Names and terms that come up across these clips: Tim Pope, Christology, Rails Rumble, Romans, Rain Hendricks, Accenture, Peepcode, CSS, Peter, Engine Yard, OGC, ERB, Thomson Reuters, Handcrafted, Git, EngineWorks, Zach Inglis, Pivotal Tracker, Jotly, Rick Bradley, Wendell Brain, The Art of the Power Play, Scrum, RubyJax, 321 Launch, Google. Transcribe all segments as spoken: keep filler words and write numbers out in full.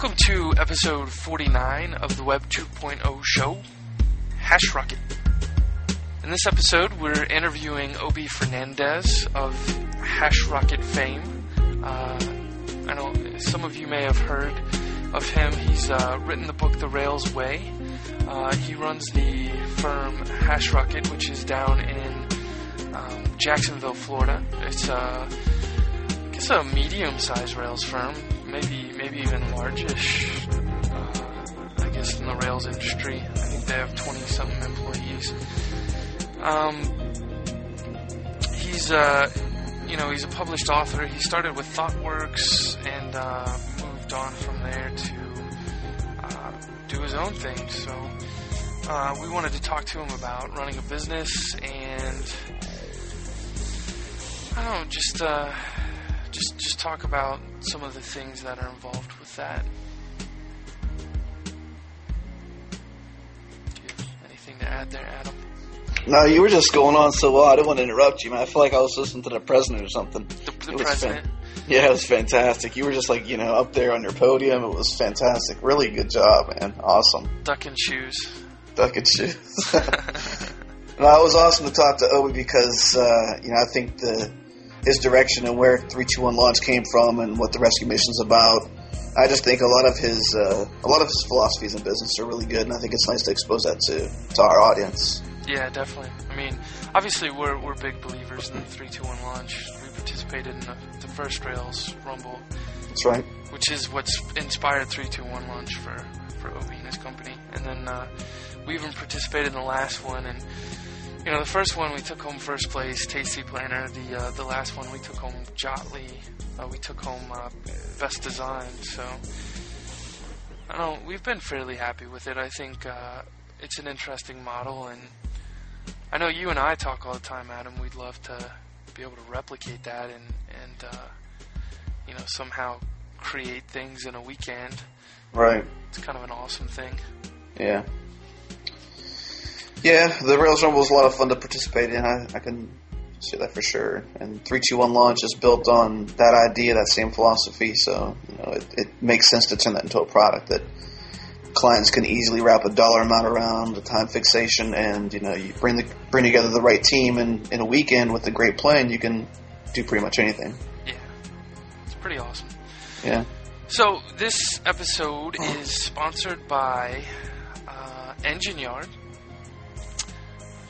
Welcome to episode forty-nine of the Web two point oh show, Hashrocket. In this episode, we're interviewing Obie Fernandez of Hashrocket fame. Uh, I know some of you may have heard of him. He's uh, written the book The Rails Way. Uh, he runs the firm Hashrocket, which is down in um, Jacksonville, Florida. It's uh, I guess a medium-sized Rails firm. Maybe maybe even large-ish, uh, I guess, in the Rails industry. I think they have twenty-something employees. Um, he's, uh, you know, he's a published author. He started with ThoughtWorks and uh, moved on from there to uh, do his own thing. So uh, we wanted to talk to him about running a business and, I don't know, just... Uh, Just, just talk about some of the things that are involved with that. Do you have anything to add there, Adam? No, you were just going on so well. I didn't want to interrupt you, man. I feel like I was listening to the president or something. The, the president? Fan- yeah, it was fantastic. You were just like, you know, up there on your podium. It was fantastic. Really good job, man. Awesome. Duck and shoes. Duck and shoes. No, it was awesome to talk to Obie because, uh, you know, I think the... his direction and where three two one Launch came from and what the rescue mission's about. I just think a lot of his uh, a lot of his philosophies in business are really good, and I think it's nice to expose that to to our audience. Yeah, definitely. I mean, obviously we're we're big believers in the three two one Launch. We participated in the, the first Rails Rumble. That's right. Which is what's inspired three two one Launch for for Obie and his company. And then uh, we even participated in the last one. And you know, the first one we took home first place, Tasty Planner. The uh, the last one we took home Jotly. Uh, we took home uh, Best Design. So, I don't know, we've been fairly happy with it. I think uh, it's an interesting model. And I know you and I talk all the time, Adam. We'd love to be able to replicate that and, and uh, you know, somehow create things in a weekend. Right. It's kind of an awesome thing. Yeah. Yeah, the Rails Rumble is a lot of fun to participate in. I, I can say that for sure. And three two one Launch is built on that idea, that same philosophy. So, you know, it, it makes sense to turn that into a product that clients can easily wrap a dollar amount around, the time fixation, and you know, you bring the bring together the right team, and in a weekend with a great plan, you can do pretty much anything. Yeah, it's pretty awesome. Yeah. So this episode oh. is sponsored by uh, Engine Yard.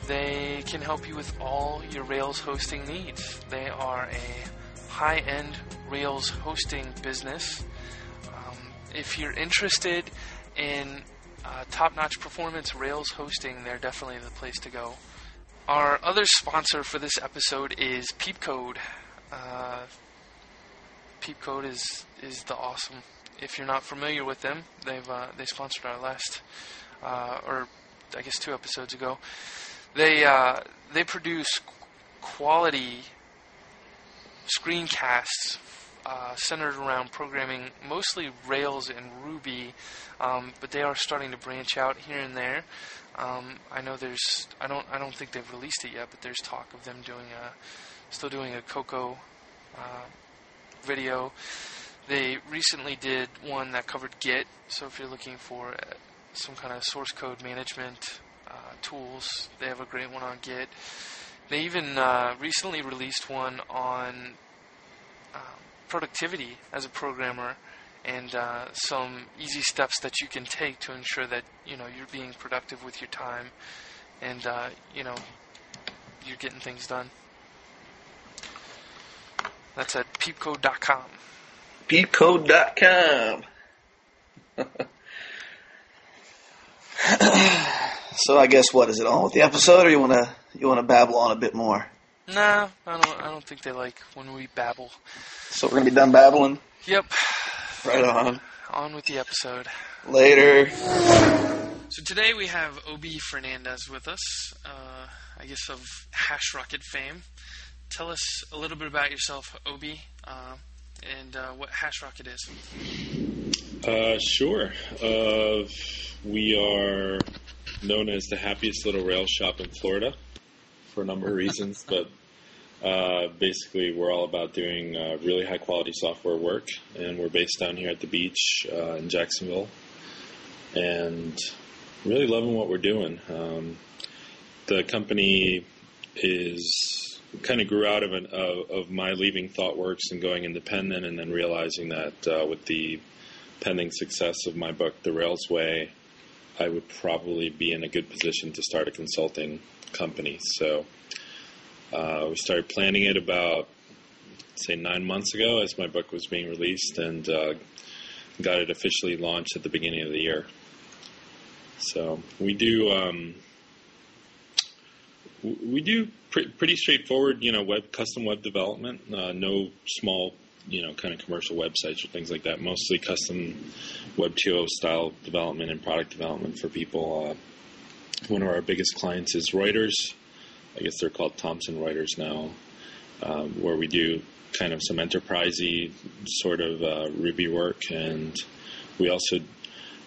They can help you with all your Rails hosting needs. They are a high-end Rails hosting business. Um, if you're interested in uh, top-notch performance Rails hosting, they're definitely the place to go. Our other sponsor for this episode is Peepcode. Uh, Peepcode is is the awesome. If you're not familiar with them, they've uh, they sponsored our last, uh, or I guess two episodes ago. They uh, they produce quality screencasts uh, centered around programming, mostly Rails and Ruby, um, but they are starting to branch out here and there. Um, I know there's I don't I don't think they've released it yet, but there's talk of them doing a still doing a Cocoa uh, video. They recently did one that covered Git, so if you're looking for some kind of source code management Uh, tools, they have a great one on Git. They even uh, recently released one on uh, productivity as a programmer and uh, some easy steps that you can take to ensure that you know you're being productive with your time and uh, you know you're getting things done. That's at peepcode dot com. peepcode dot com. So I guess what is it on with the episode, or you wanna you wanna babble on a bit more? Nah, I don't. I don't think they like when we babble. So we're gonna be done babbling. Yep. Right on. On with the episode. Later. So today we have Obie Fernandez with us. Uh, I guess of Hashrocket fame. Tell us a little bit about yourself, Obie, uh, and uh, what Hashrocket is. Uh, sure. Uh, we are known as the happiest little rail shop in Florida for a number of reasons, but Uh, basically, we're all about doing uh, really high-quality software work, and we're based down here at the beach uh, in Jacksonville, and really loving what we're doing. Um, the company is kind of grew out of, an, of of my leaving ThoughtWorks and going independent, and then realizing that uh, with the pending success of my book, The Rails Way, I would probably be in a good position to start a consulting company. So Uh, we started planning it about, say, nine months ago as my book was being released, and uh, got it officially launched at the beginning of the year. So we do um, we do pre- pretty straightforward, you know, web custom web development. Uh, no small, you know, kind of commercial websites or things like that. Mostly custom Web two point oh style development and product development for people. Uh, one of our biggest clients is Reuters. I guess they're called Thomson Reuters now, um, where we do kind of some enterprisey sort of uh, Ruby work, and we also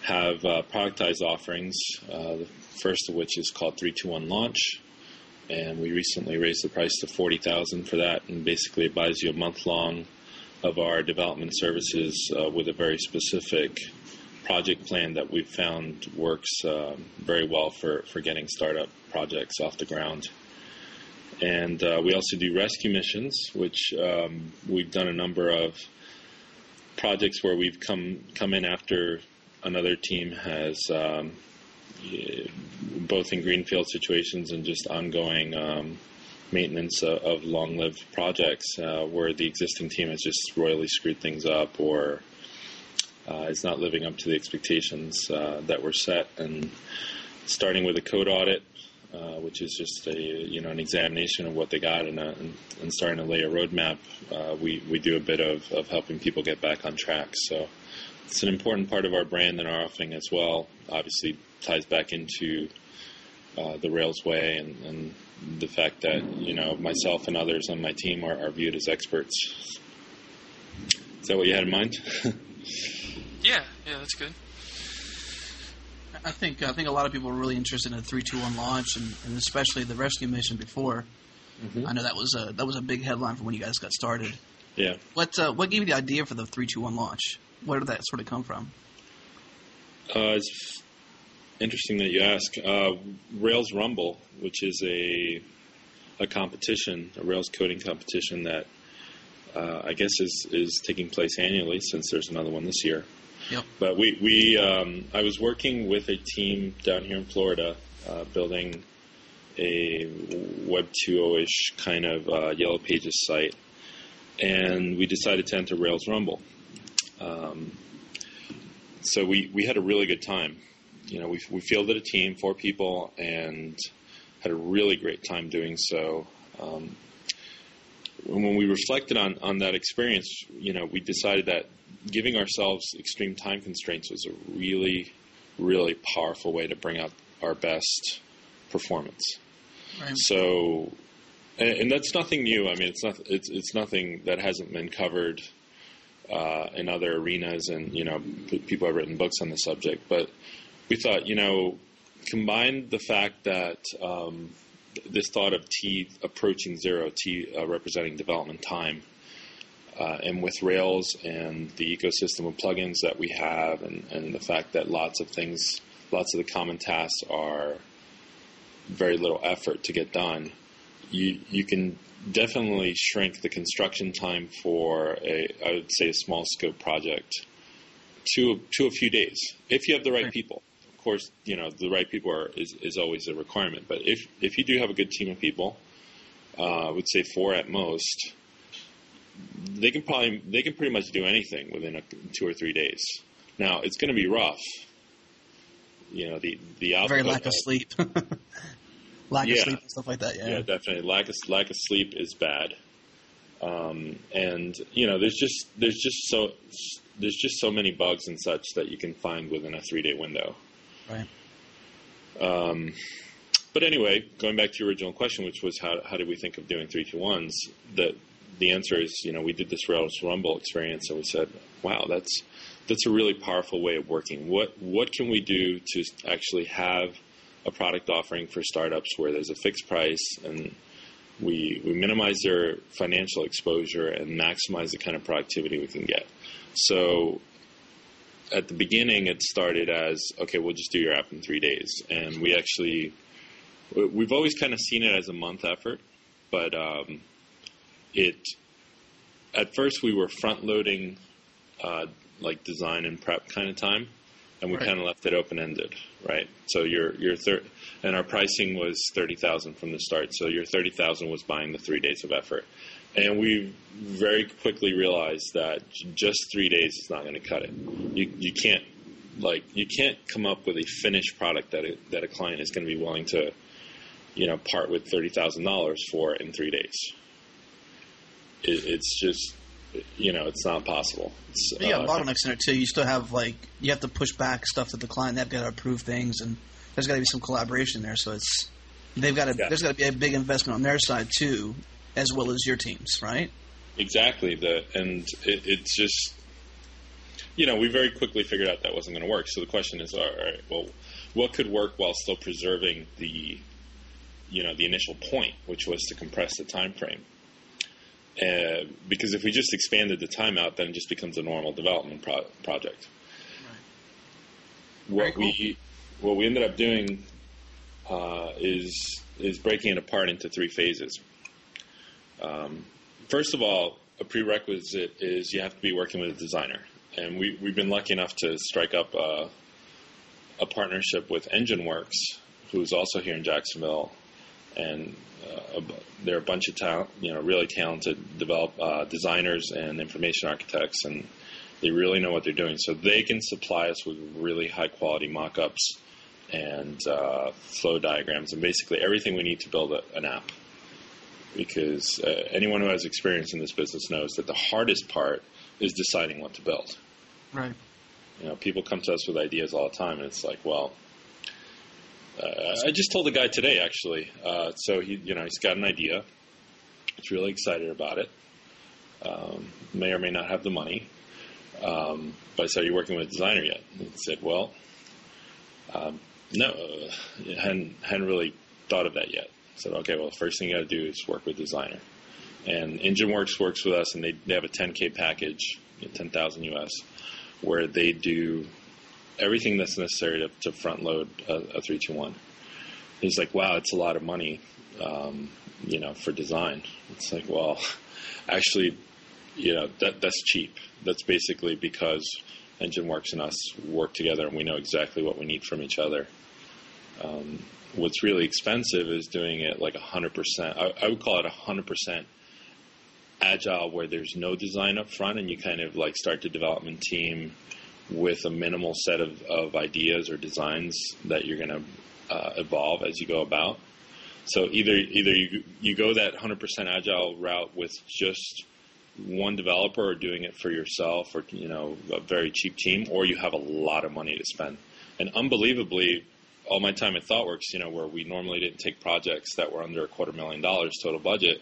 have uh, productized offerings. Uh, the first of which is called three two one Launch, and we recently raised the price to forty thousand dollars for that, and basically it buys you a month long of our development services uh, with a very specific project plan that we've found works uh, very well for for getting startup projects off the ground. And uh, we also do rescue missions, which um, we've done a number of projects where we've come come in after another team has, um, both in greenfield situations and just ongoing um, maintenance of, of long-lived projects, uh, where the existing team has just royally screwed things up, or uh, is not living up to the expectations uh, that were set. And starting with a code audit, Uh, which is just a you know an examination of what they got, and uh, and, and starting to lay a roadmap. Uh, we we do a bit of, of helping people get back on track. So it's an important part of our brand and our offering as well. Obviously, ties back into uh, the Rails Way, and, and the fact that you know myself and others on my team are, are viewed as experts. Is that what you had in mind? yeah, yeah, that's good. I think I think a lot of people were really interested in a three two one Launch, and, and especially the rescue mission before. Mm-hmm. I know that was a that was a big headline for when you guys got started. Yeah. What uh, what gave you the idea for the three two one Launch? Where did that sort of come from? Uh, it's interesting that you ask. Uh, Rails Rumble, which is a a competition, a Rails coding competition that uh, I guess is is taking place annually, since there's another one this year. Yep. But we, we um, I was working with a team down here in Florida, uh, building a Web two point oh-ish kind of uh, Yellow Pages site, and we decided to enter Rails Rumble. Um, so we, we had a really good time. You know, we we fielded a team, four people, and had a really great time doing so. Um, when we reflected on, on that experience, you know, we decided that giving ourselves extreme time constraints was a really, really powerful way to bring out our best performance. Right. So, and, and that's nothing new. I mean, it's not, it's, it's nothing that hasn't been covered uh, in other arenas, and, you know, people have written books on the subject. But we thought, you know, combined the fact that um, this thought of T approaching zero, T uh, representing development time, Uh, and with Rails and the ecosystem of plugins that we have, and, and the fact that lots of things, lots of the common tasks are very little effort to get done, you you can definitely shrink the construction time for a, I would say, a small scope project to to a few days, if you have the right people. Of course, you know the right people are, is is always a requirement, but if if you do have a good team of people, uh, I would say four at most. They can probably they can pretty much do anything within a, two or three days. Now it's going to be rough. You know the the output, very lack of sleep, lack yeah. of sleep and stuff like that. Yeah, yeah, definitely lack of lack of sleep is bad. Um, and you know there's just there's just so there's just so many bugs and such that you can find within a three day window. Right. Um. But anyway, going back to your original question, which was how how did we think of doing three two ones? The The answer is, you know, we did this Rails Rumble experience, and we said, wow, that's that's a really powerful way of working. What what can we do to actually have a product offering for startups where there's a fixed price and we we minimize their financial exposure and maximize the kind of productivity we can get. So at the beginning, it started as, okay, we'll just do your app in three days. And we actually, we've always kind of seen it as a month effort, but um, it, at first we were front loading uh, like design and prep kind of time. And we right. kind of left it open-ended, right? So your your thir- and our pricing was thirty thousand from the start. So your thirty thousand was buying the three days of effort, and we very quickly realized that just three days is not going to cut it. You you can't like you can't come up with a finished product that a, that a client is going to be willing to, you know, part with thirty thousand dollars for in three days. It, it's just. You know, it's not possible. It's, yeah, uh, bottlenecks in it too. You still have like you have to push back stuff to the client. They've got to approve things, and there's got to be some collaboration there. So it's they've got to yeah. there's got to be a big investment on their side too, as well as your teams, right? Exactly. The and it, it's just you know we very quickly figured out that wasn't going to work. So the question is, all right, well, what could work while still preserving the you know the initial point, which was to compress the time frame. Uh, because if we just expanded the timeout, then it just becomes a normal development pro- project. Right. What cool. we what we ended up doing uh, is is breaking it apart into three phases. Um, first of all, a prerequisite is you have to be working with a designer, and we we've been lucky enough to strike up a, a partnership with EngineWorks, who's also here in Jacksonville, and. Uh, there are a bunch of talent, you know, really talented develop uh, designers and information architects, and they really know what they're doing. So they can supply us with really high-quality mock-ups and uh, flow diagrams and basically everything we need to build a, an app. Because uh, anyone who has experience in this business knows that the hardest part is deciding what to build. Right. You know, people come to us with ideas all the time, and it's like, well. Uh, I just told a guy today, actually. Uh, so he, you know, he's got an idea. He's really excited about it. Um, may or may not have the money. Um, but I said, "Are you working with a designer yet?" And he said, "Well, um, no, uh, hadn't hadn't really thought of that yet." I said, "Okay, well, the first thing you got to do is work with a designer." And EngineWorks works with us, and they they have a ten K package, ten thousand U S, where they do. Everything that's necessary to, to front load a, a three two one. He's like, wow, it's a lot of money, um, you know, for design. It's like, well, actually, you know, that that's cheap. That's basically because EngineWorks and us work together and we know exactly what we need from each other. Um, what's really expensive is doing it like one hundred percent. I, I would call it one hundred percent agile where there's no design up front and you kind of like start the development team with a minimal set of, of ideas or designs that you're going to uh, evolve as you go about. So either either you you go that one hundred percent agile route with just one developer or doing it for yourself or, you know, a very cheap team, or you have a lot of money to spend. And unbelievably, all my time at ThoughtWorks, you know, where we normally didn't take projects that were under a quarter million dollars total budget,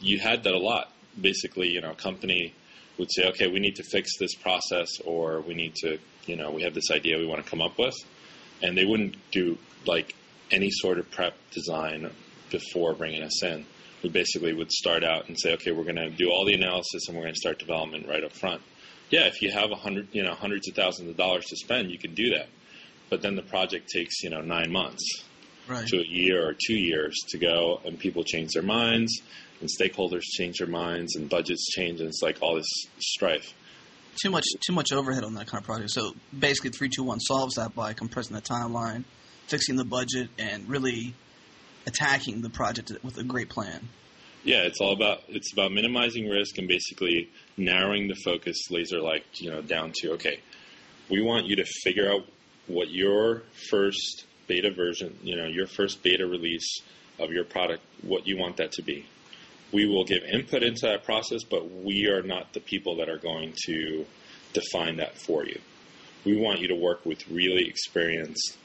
you had that a lot. Basically, you know, a company would say, okay, we need to fix this process, or we need to, you know, we have this idea we want to come up with. And they wouldn't do, like, any sort of prep design before bringing us in. We basically would start out and say, okay, we're going to do all the analysis and we're going to start development right up front. Yeah, if you have a hundred, you know, hundreds of thousands of dollars to spend, you can do that. But then the project takes, you know, nine months right. to a year or two years to go, and people change their minds. And stakeholders change their minds, and budgets change, and it's like all this strife. Too much, too much overhead on that kind of project. So basically, three two one solves that by compressing the timeline, fixing the budget, and really attacking the project with a great plan. Yeah, it's all about it's about minimizing risk and basically narrowing the focus, laser-like, you know, down to okay, we want you to figure out what your first beta version, you know, your first beta release of your product, what you want that to be. We will give input into that process, but we are not the people that are going to define that for you. We want you to work with really experienced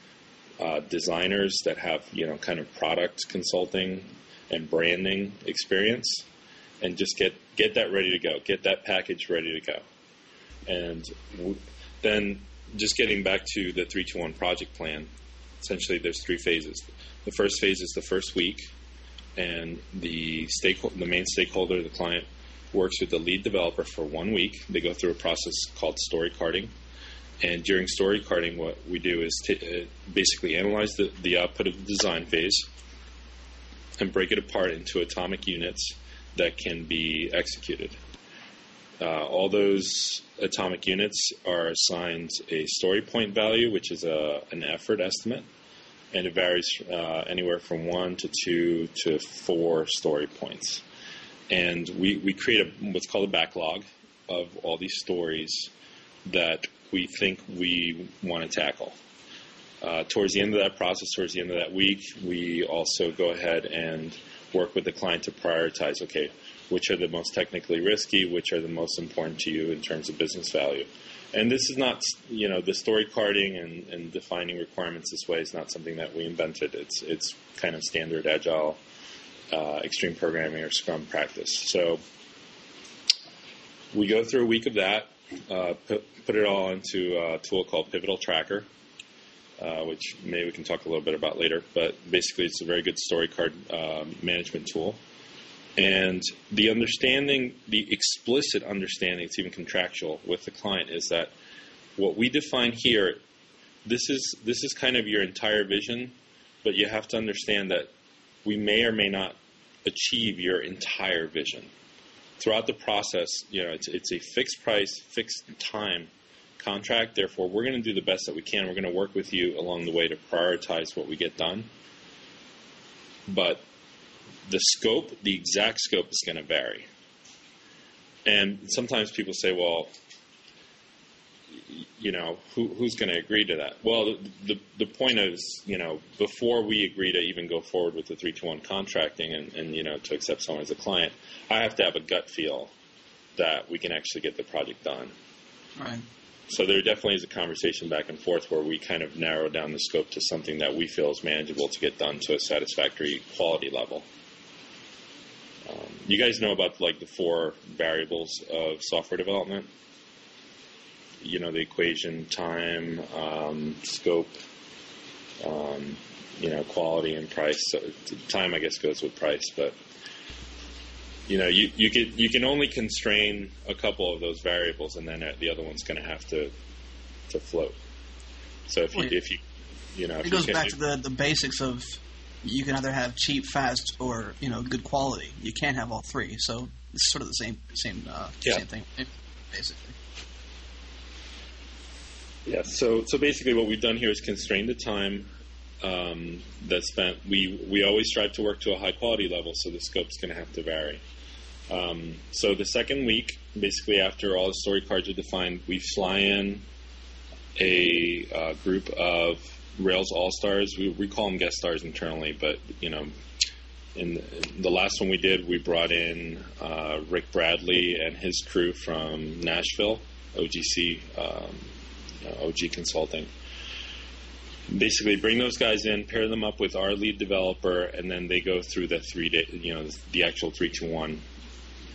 uh, designers that have, you know, kind of product consulting and branding experience, and just get, get that ready to go, get that package ready to go. And w- then just getting back to the three two one project plan, essentially there's three phases. The first phase is the first week. and the stakeholder, the main stakeholder, the client, works with the lead developer for one week. They go through a process called story carding. And during story carding, what we do is t- uh, basically analyze the, the output of the design phase and break it apart into atomic units that can be executed. Uh, all those atomic units are assigned a story point value, which is a, an effort estimate, and it varies uh, anywhere from one to two to four story points. And we, we create a, what's called a backlog of all these stories that we think we want to tackle. Uh, towards the end of that process, towards the end of that week, we also go ahead and work with the client to prioritize, okay, which are the most technically risky, which are the most important to you in terms of business value. And this is not, you know, the story carding and, and defining requirements this way is not something that we invented. It's it's kind of standard agile, uh, extreme programming or Scrum practice. So we go through a week of that, uh, put, put it all into a tool called Pivotal Tracker, uh, which maybe we can talk a little bit about later. But basically, it's a very good story card uh, management tool. And the understanding, the explicit understanding, it's even contractual with the client, is that what we define here, this is this is kind of your entire vision, but you have to understand that we may or may not achieve your entire vision. Throughout the process, you know, it's, it's a fixed price, fixed time contract. Therefore, we're going to do the best that we can. We're going to work with you along the way to prioritize what we get done. But the scope, the exact scope, is going to vary. And sometimes people say, well, you know, who, who's going to agree to that? Well, the, the the point is, you know, before we agree to even go forward with the three two one contracting and, and, you know, to accept someone as a client, I have to have a gut feel that we can actually get the project done. Right. So there definitely is a conversation back and forth where we kind of narrow down the scope to something that we feel is manageable to get done to a satisfactory quality level. Um, you guys know about, like, the four variables of software development. You know, the equation, time, um, scope, um, you know, quality and price. So time, I guess, goes with price, but, you know, you, you, can, you can only constrain a couple of those variables, and then the other one's going to have to to float. So if you, if you, you know, if it goes you can, back to the, the basics of, you can either have cheap, fast, or, you know, good quality. You can't have all three. So it's sort of the same same uh, yeah. same thing, basically. Yeah. So so basically, what we've done here is constrain the time um, that's spent. We we always strive to work to a high quality level, so the scope's going to have to vary. Um, so the second week, basically after all the story cards are defined, we fly in a uh, group of Rails All-Stars. We, we call them guest stars internally, but, you know, in the, in the last one we did, we brought in uh, Rick Bradley and his crew from Nashville, O G C, um, O G Consulting. Basically, bring those guys in, pair them up with our lead developer, and then they go through the three-day, you know, the actual three two one,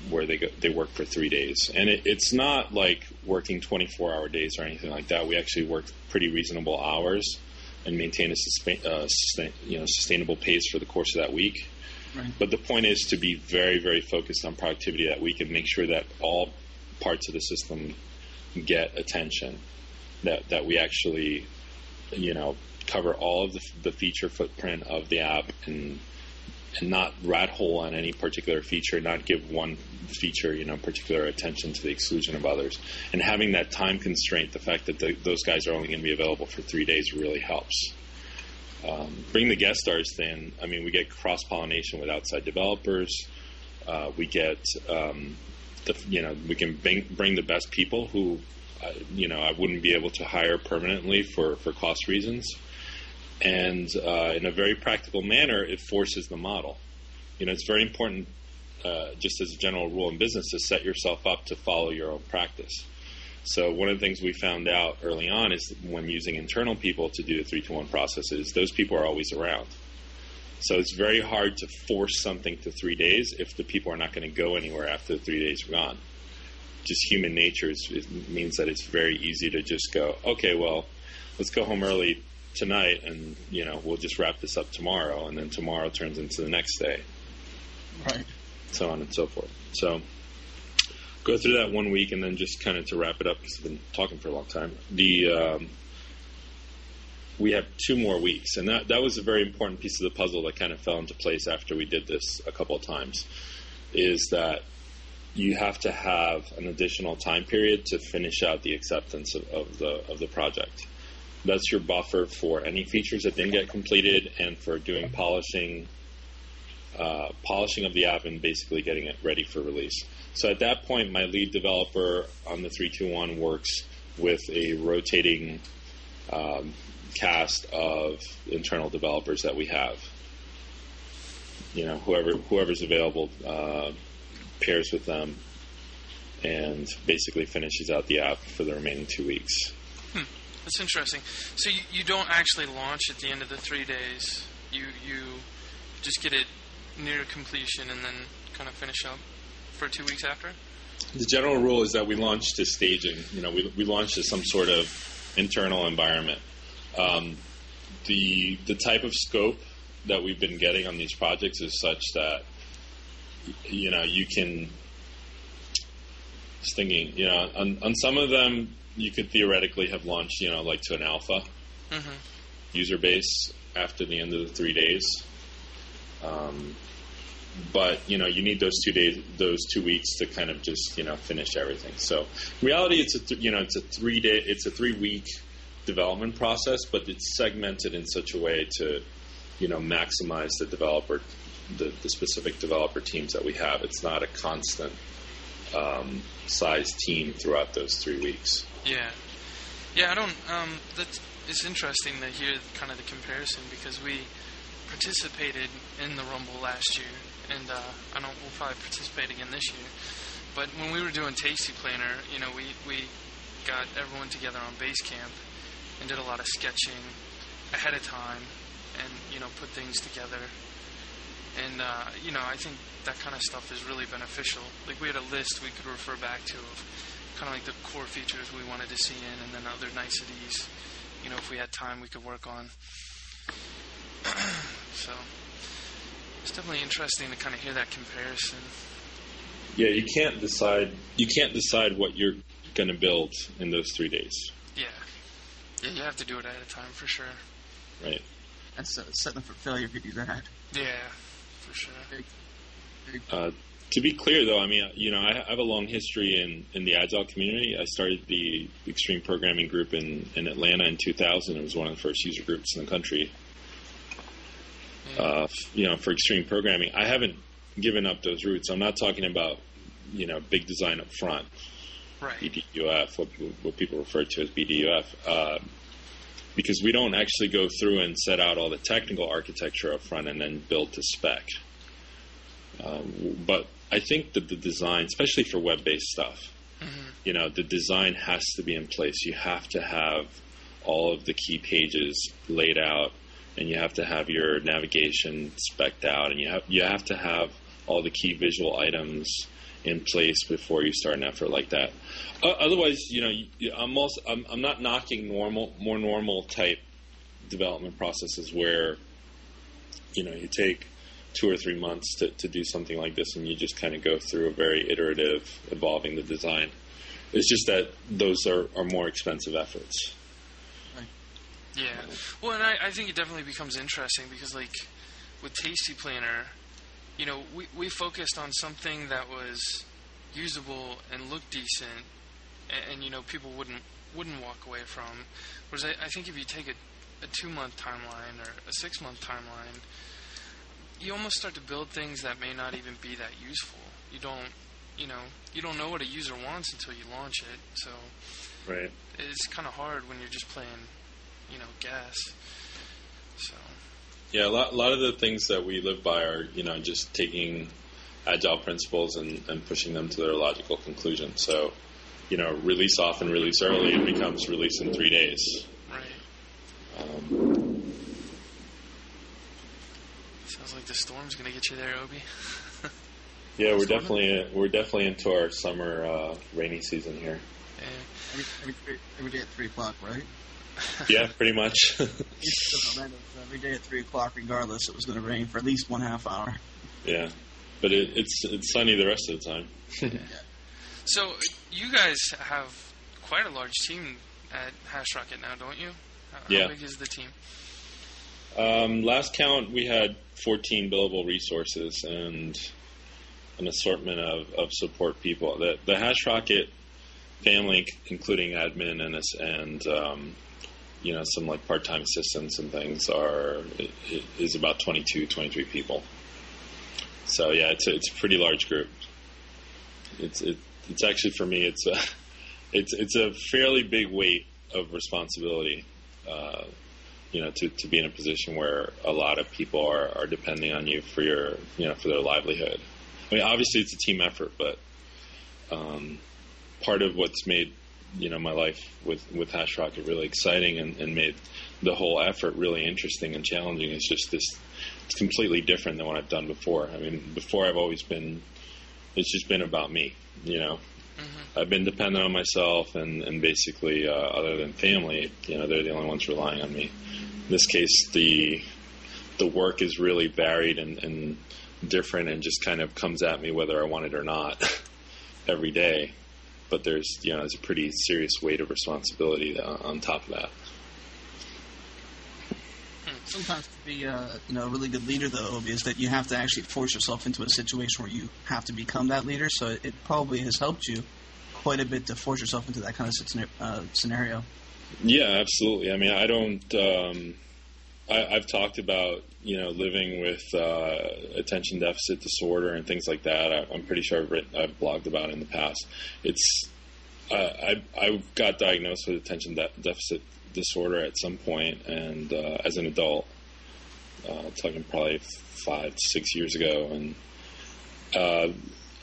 where they go, they work for three days. And it, it's not like working twenty-four hour days or anything like that. We actually work pretty reasonable hours and maintain a sustain, uh, sustain, you know, sustainable pace for the course of that week. Right. But the point is to be very, very focused on productivity that week and make sure that all parts of the system get attention, that that we actually, you know, cover all of the, the feature footprint of the app and and not rat hole on any particular feature, not give one feature, you know, particular attention to the exclusion of others. And having that time constraint, the fact that the, those guys are only going to be available for three days really helps. Um, bring the guest stars in. I mean, we get cross-pollination with outside developers. Uh, we get, um, the, you know, we can bring, bring the best people who, uh, you know, I wouldn't be able to hire permanently for, for cost reasons. And uh, in a very practical manner, it forces the model. You know, it's very important, uh, just as a general rule in business, to set yourself up to follow your own practice. So one of the things we found out early on is when using internal people to do the three two one processes, those people are always around. So it's very hard to force something to three days if the people are not going to go anywhere after the three days are gone. Just human nature is, it means that it's very easy to just go, okay, well, let's go home early tonight, and, you know, we'll just wrap this up tomorrow, and then tomorrow turns into the next day. right. So on and so forth. So go through that one week, and then just kind of to wrap it up, because I've been talking for a long time, the um, we have two more weeks. And that, that was a very important piece of the puzzle that kind of fell into place after we did this a couple of times, is that you have to have an additional time period to finish out the acceptance of, of the of the project. That's your buffer for any features that didn't get completed, and for doing polishing uh, polishing of the app and basically getting it ready for release. So at that point, my lead developer on the three two one works with a rotating um, cast of internal developers that we have. You know, whoever whoever's available uh, pairs with them and basically finishes out the app for the remaining two weeks. Hmm. That's interesting. So you, you don't actually launch at the end of the three days. You you just get it near completion and then kind of finish up for two weeks after? The general rule is that we launch to staging. You know, we we launch to some sort of internal environment. Um, the the type of scope that we've been getting on these projects is such that, you know, you can, just thinking, you know, on, on some of them, you could theoretically have launched, you know, like to an alpha mm-hmm. user base after the end of the three days. Um, but, you know, you need those two days, those two weeks to kind of just, you know, finish everything. So in reality, it's a, th- you know, it's a three day, it's a three week development process, but it's segmented in such a way to, you know, maximize the developer, the, the specific developer teams that we have. It's not a constant um, size team throughout those three weeks. Yeah. Yeah, I don't, um, that's, it's interesting to hear kind of the comparison, because we participated in the Rumble last year, and uh, I don't, we'll probably participate again this year. But when we were doing Tasty Planner, you know, we, we got everyone together on Basecamp and did a lot of sketching ahead of time and, you know, put things together. And, uh, you know, I think that kind of stuff is really beneficial. Like, we had a list we could refer back to of kind of like the core features we wanted to see in, and then other niceties, you know, if we had time we could work on. So it's definitely interesting to kind of hear that comparison. Yeah, you can't decide, you can't decide what you're going to build in those three days. Yeah. Yeah, you have to do it ahead of time for sure. Right. That's set up for failure if you do that. Yeah. For sure. Uh, to be clear, though, I mean, you know, I have a long history in, in the Agile community. I started the Extreme Programming Group in, in Atlanta in two thousand. It was one of the first user groups in the country, uh, you know, for extreme programming. I haven't given up those roots. I'm not talking about, you know, big design up front, right? B D U F, what, what people refer to as B D U F, uh, because we don't actually go through and set out all the technical architecture up front and then build to spec. Um, but I think that the design, especially for web-based stuff, mm-hmm. you know, the design has to be in place. You have to have all of the key pages laid out, and you have to have your navigation spec'd out, and you have you have to have all the key visual items in place before you start an effort like that. Uh, otherwise, you know, you, I'm also I'm, I'm not knocking normal, more normal type development processes where, you know, you take two or three months to, to do something like this, and you just kind of go through a very iterative evolving the design. It's just that those are, are more expensive efforts. Right. Yeah. Well, and I, I think it definitely becomes interesting because, like, with Tasty Planner, you know, we, we focused on something that was usable and looked decent, and, and you know, people wouldn't wouldn't walk away from. Whereas I, I think if you take a, a two-month timeline or a six-month timeline, you almost start to build things that may not even be that useful. You don't, you know, you don't know what a user wants until you launch it. So right. It's kind of hard when you're just playing, you know, guess. So. Yeah, a lot, a lot of the things that we live by are, you know, just taking agile principles and, and pushing them to their logical conclusion. So, you know, release often, release early, it becomes release in three days. Right. Um, Sounds like the storm's going to get you there, Obie. Yeah, we're storming? definitely we're definitely into our summer uh, rainy season here. Yeah. Every, every, every day at three o'clock, right? Yeah, pretty much. Every day at three o'clock, regardless, it was going to rain for at least one half hour. Yeah. but it, it's it's sunny the rest of the time. So you guys have quite a large team at Hashrocket now, don't you? How, yeah. How big is the team? Um, last count, we had fourteen billable resources and an assortment of, of support people. The, the Hashrocket family, including admin and and um, you know some like part-time assistants and things, are it, it is about twenty-two, twenty-three people. So yeah, it's a, it's a pretty large group. It's it, it's actually for me, it's a it's it's a fairly big weight of responsibility. Uh, you know, to, to be in a position where a lot of people are, are depending on you for your, you know, for their livelihood. I mean, obviously it's a team effort, but um, part of what's made, you know, my life with, with Hashrocket really exciting and, and made the whole effort really interesting and challenging is just this, it's completely different than what I've done before. I mean, before I've always been, it's just been about me, you know. Mm-hmm. I've been dependent on myself and, and basically uh, other than family, you know, they're the only ones relying on me. In this case, the the work is really varied and, and different and just kind of comes at me whether I want it or not every day. But there's, you know, there's a pretty serious weight of responsibility on, on top of that. Sometimes to be a, you know, a really good leader, though, Obie, is that you have to actually force yourself into a situation where you have to become that leader. So it probably has helped you quite a bit to force yourself into that kind of scenario. Yeah, absolutely. I mean, I don't um, – I've talked about, you know, living with uh, attention deficit disorder and things like that. I, I'm pretty sure I've, written, I've blogged about it in the past. It's uh, – I, I got diagnosed with attention de- deficit disorder at some point, and uh, as an adult, uh, talking probably five, six years ago, and uh,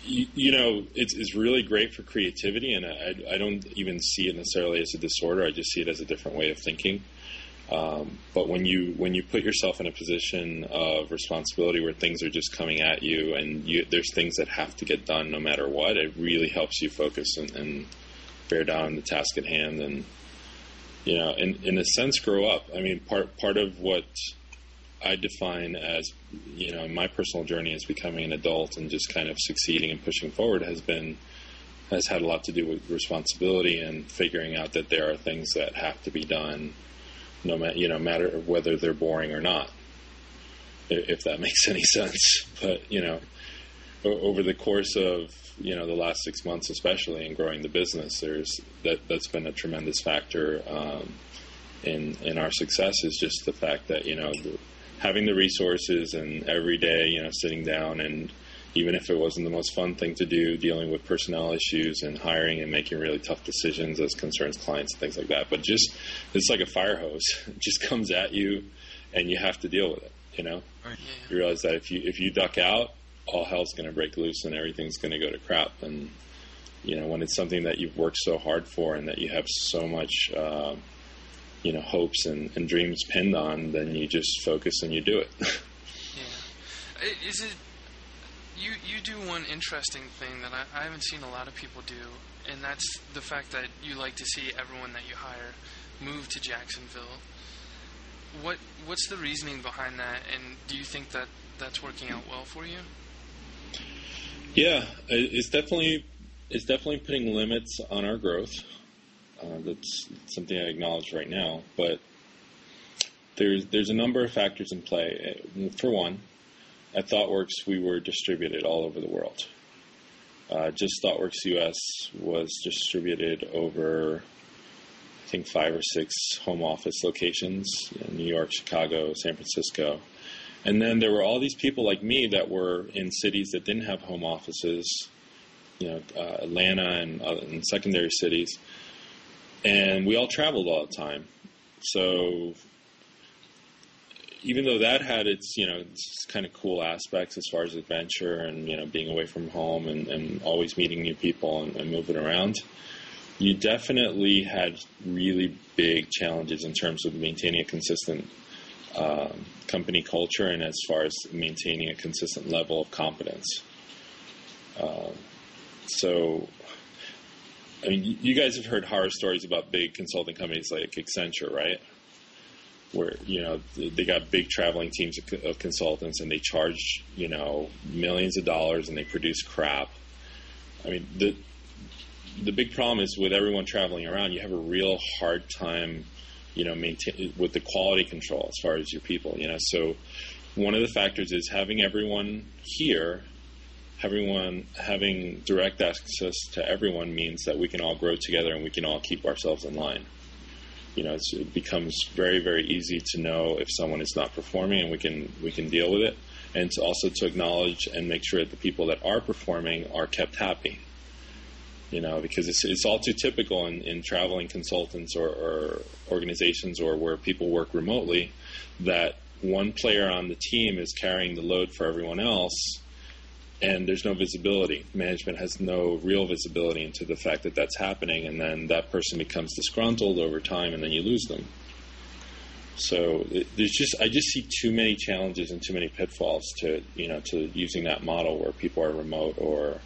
you, you know, it's, it's really great for creativity, and I, I don't even see it necessarily as a disorder. I just see it as a different way of thinking. Um, but when you when you put yourself in a position of responsibility where things are just coming at you, and you, there's things that have to get done no matter what, it really helps you focus and, and bear down on the task at hand and. You know, in, in a sense, grow up. I mean, part part of what I define as, you know, my personal journey as becoming an adult and just kind of succeeding and pushing forward has been, has had a lot to do with responsibility and figuring out that there are things that have to be done, no matter, you know, matter whether they're boring or not, if that makes any sense. But, you know, over the course of, you know, the last six months especially in growing the business, there's that that's been a tremendous factor um, in in our success is just the fact that, you know, the, having the resources and every day, you know, sitting down and even if it wasn't the most fun thing to do, dealing with personnel issues and hiring and making really tough decisions as concerns clients and things like that. But just, it's like a fire hose. It just comes at you and you have to deal with it, you know. Right. You realize that if you if you duck out, all hell's going to break loose and everything's going to go to crap. And, you know, when it's something that you've worked so hard for and that you have so much, uh, you know, hopes and, and dreams pinned on, then you just focus and you do it. Yeah. Is it, you, you do one interesting thing that I, I haven't seen a lot of people do, and that's the fact that you like to see everyone that you hire move to Jacksonville. What, what's the reasoning behind that? And do you think that that's working out well for you? Yeah, it's definitely it's definitely putting limits on our growth. Uh, that's something I acknowledge right now. But there's there's a number of factors in play. For one, at ThoughtWorks, we were distributed all over the world. Uh, just ThoughtWorks U S was distributed over, I think, five or six home office locations in New York, Chicago, San Francisco. And then there were all these people like me that were in cities that didn't have home offices, you know, uh, Atlanta and, uh, and secondary cities. And we all traveled all the time. So even though that had its, you know, its kind of cool aspects as far as adventure and, you know, being away from home and, and always meeting new people and, and moving around, you definitely had really big challenges in terms of maintaining a consistent Uh, company culture and as far as maintaining a consistent level of competence. Uh, so, I mean, you guys have heard horror stories about big consulting companies like Accenture, right? where, you know, they got big traveling teams of consultants and they charge, you know, millions of dollars and they produce crap. I mean, the the big problem is with everyone traveling around, you have a real hard time, you know, maintain with the quality control as far as your people, you know. So one of the factors is having everyone here, everyone having direct access to everyone means that we can all grow together and we can all keep ourselves in line. You know, it's, it becomes very, very easy to know if someone is not performing, and we can we can deal with it. And to also to acknowledge and make sure that the people that are performing are kept happy. You know, because it's it's all too typical in, in traveling consultants or, or organizations or where people work remotely that one player on the team is carrying the load for everyone else, and there's no visibility. Management has no real visibility into the fact that that's happening, and then that person becomes disgruntled over time, and then you lose them. So there's just I just see too many challenges and too many pitfalls to you know to using that model where people are remote or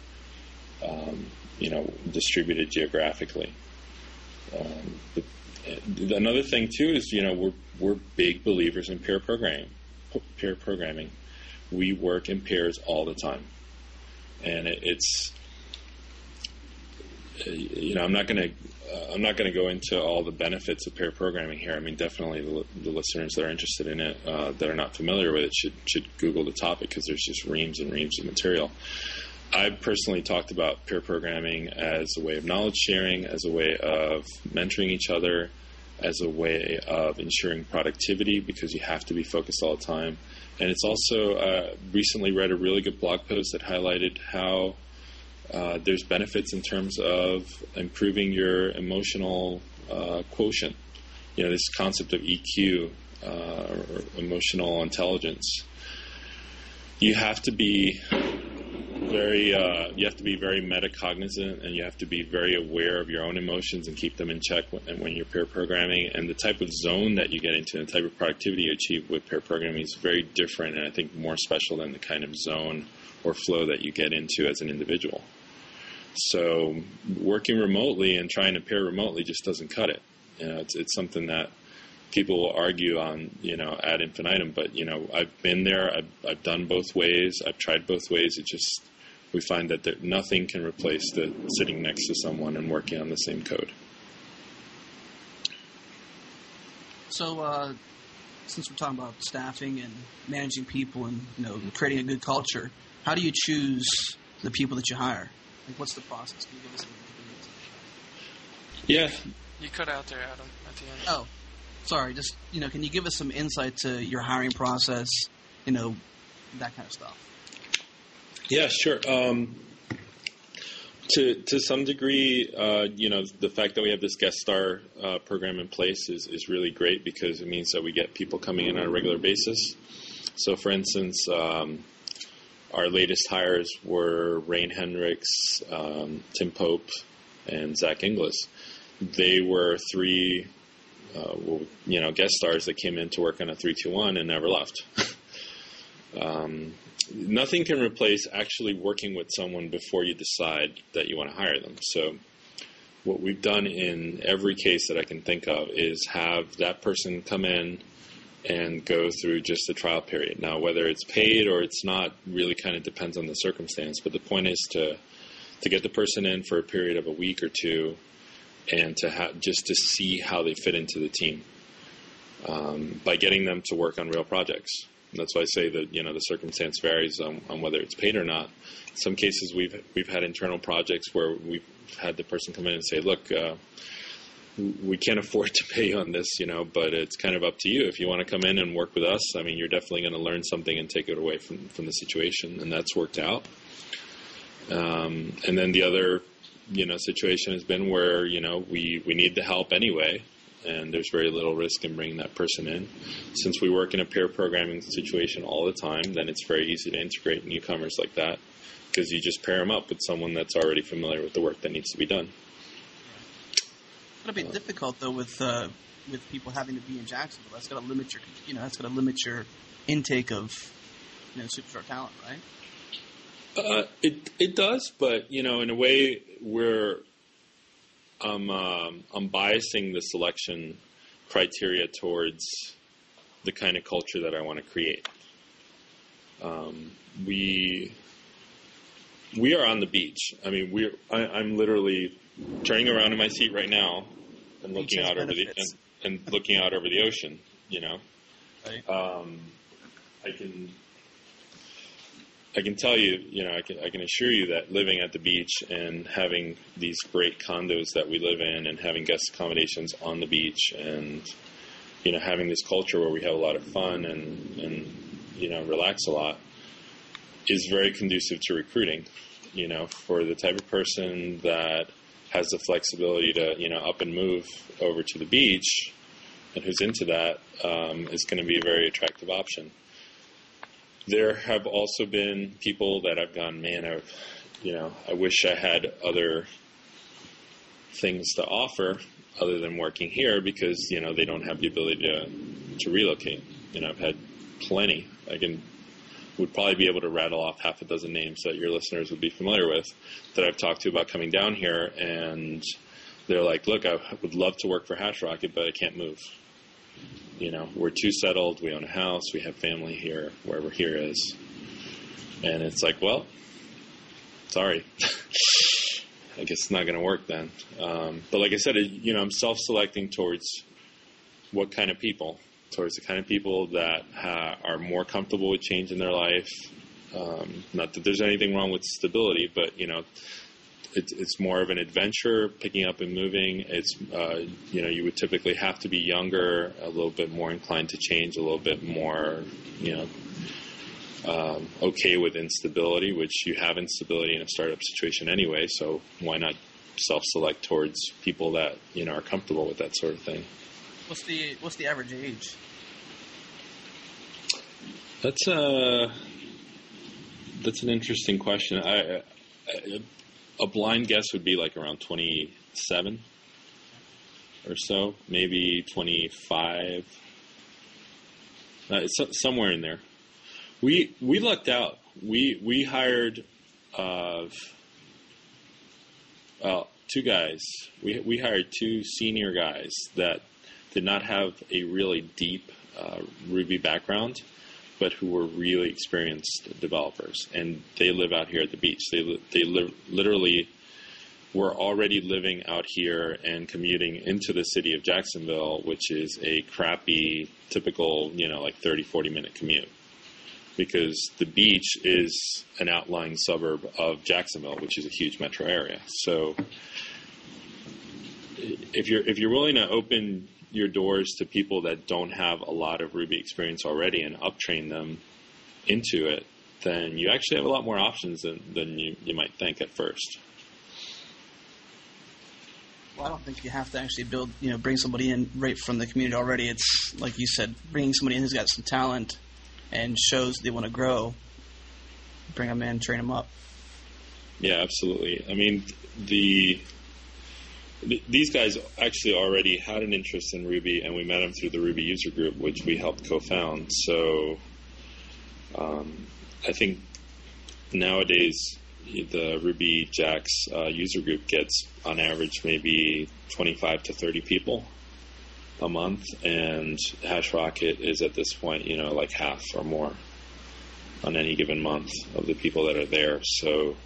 um, you know distributed geographically. Um, but another thing too is you know we're we're big believers in peer programming. Peer programming, we work in pairs all the time. And it, it's, you know, I'm not going to, uh, I'm not going to go into all the benefits of pair programming here. I mean, definitely the, the listeners that are interested in it, uh, that are not familiar with it, should should Google the topic because there's just reams and reams of material. I personally talked about pair programming as a way of knowledge sharing, as a way of mentoring each other, as a way of ensuring productivity because you have to be focused all the time. And it's also, uh, recently read a really good blog post that highlighted how uh, there's benefits in terms of improving your emotional uh, quotient. You know, this concept of E Q, uh, or emotional intelligence. You have to be very, uh, you have to be very metacognizant, and you have to be very aware of your own emotions and keep them in check when, when you're pair programming. And the type of zone that you get into and the type of productivity you achieve with pair programming is very different, and I think more special than the kind of zone or flow that you get into as an individual. So working remotely and trying to pair remotely just doesn't cut it. You know, it's, it's something that people will argue on, you know, ad infinitum, but, you know, I've been there, I've, I've done both ways, I've tried both ways. It just, we find that there, nothing can replace the sitting next to someone and working on the same code. So, uh, since we're talking about staffing and managing people and, you know, creating a good culture, how do you choose the people that you hire? Like, what's the process? Can you give us any ideas? Yeah. You cut out there, Adam, at the end. Oh. Sorry, just, you know, can you give us some insight to your hiring process, you know, that kind of stuff? Yeah, sure. Um, to to some degree, uh, you know, the fact that we have this guest star uh, program in place is, is really great because it means that we get people coming in on a regular basis. So, for instance, um, our latest hires were Rain Hendricks, um, Tim Pope, and Zach Inglis. They were three... Uh, well, you know, guest stars that came in to work on a three two one and never left. um, nothing can replace actually working with someone before you decide that you want to hire them. So what we've done in every case that I can think of is have that person come in and go through just the trial period. Now, whether it's paid or it's not really kind of depends on the circumstance, but the point is to to get the person in for a period of a week or two and to ha- just to see how they fit into the team um, by getting them to work on real projects. And that's why I say that, you know, the circumstance varies on, on whether it's paid or not. In some cases we've we've had internal projects where we've had the person come in and say, look, uh, we can't afford to pay on this, you know, but it's kind of up to you. If you want to come in and work with us, I mean, you're definitely going to learn something and take it away from, from the situation, and that's worked out. Um, and then the other you know, situation has been where, you know, we, we need the help anyway, and there's very little risk in bringing that person in. Since we work in a pair programming situation all the time, then it's very easy to integrate newcomers like that because you just pair them up with someone that's already familiar with the work that needs to be done. It'll be uh, difficult though with uh, with people having to be in Jacksonville. That's got to limit your, you know, that's got to limit your intake of, you know, superstar talent, right? Uh, it it does, but you know, in a way, we're I'm um, I'm biasing the selection criteria towards the kind of culture that I want to create. Um, we we are on the beach. I mean, we're I, I'm literally turning around in my seat right now and looking out over the and, and looking out over the ocean. You know, right. um, I can I can tell you, you know, I can I can assure you that living at the beach and having these great condos that we live in and having guest accommodations on the beach and you know having this culture where we have a lot of fun and and you know, relax a lot, is very conducive to recruiting, you know, for the type of person that has the flexibility to, you know, up and move over to the beach and who's into that, um, is going to be a very attractive option. There have also been people that I've gone, man, I, you know, I wish I had other things to offer other than working here because, you know, they don't have the ability to, to relocate. You know, I've had plenty. I can would probably be able to rattle off half a dozen names that your listeners would be familiar with that I've talked to about coming down here, and they're like, look, I would love to work for Hashrocket, but I can't move. You know, we're too settled, we own a house, we have family here, wherever here is. And it's like, well, sorry. I guess it's not going to work then. Um, but like I said, it, you know, I'm self-selecting towards what kind of people. Towards the kind of people that ha- are more comfortable with change in their life. Um, not that there's anything wrong with stability, but, you know, it's, it's more of an adventure, picking up and moving. It's, uh, you know, you would typically have to be younger, a little bit more inclined to change, a little bit more, you know, um, okay with instability, which you have instability in a startup situation anyway, so why not self-select towards people that, you know, are comfortable with that sort of thing. What's the what's the average age? That's a that's an interesting question. I, I a blind guess would be like around twenty-seven or so, maybe twenty-five, uh, somewhere in there. We we lucked out. We we hired uh, well, two guys. We we hired two senior guys that did not have a really deep uh, Ruby background, but who were really experienced developers. And they live out here at the beach. They li- they li- literally were already living out here and commuting into the city of Jacksonville, which is a crappy, typical, you know, like thirty, forty-minute commute. Because the beach is an outlying suburb of Jacksonville, which is a huge metro area. So if you're if you're willing to open your doors to people that don't have a lot of Ruby experience already and uptrain them into it, then you actually have a lot more options than, than you, you might think at first. Well, I don't think you have to actually build, you know, bring somebody in right from the community already. It's like you said, bringing somebody in who's got some talent and shows they want to grow, bring them in, train them up. Yeah, absolutely. I mean, the... These guys actually already had an interest in Ruby, and we met them through the Ruby user group, which we helped co-found. So um, I think nowadays the RubyJax uh, user group gets, on average, maybe twenty-five to thirty people a month, and Hashrocket is at this point, you know, like half or more on any given month of the people that are there. So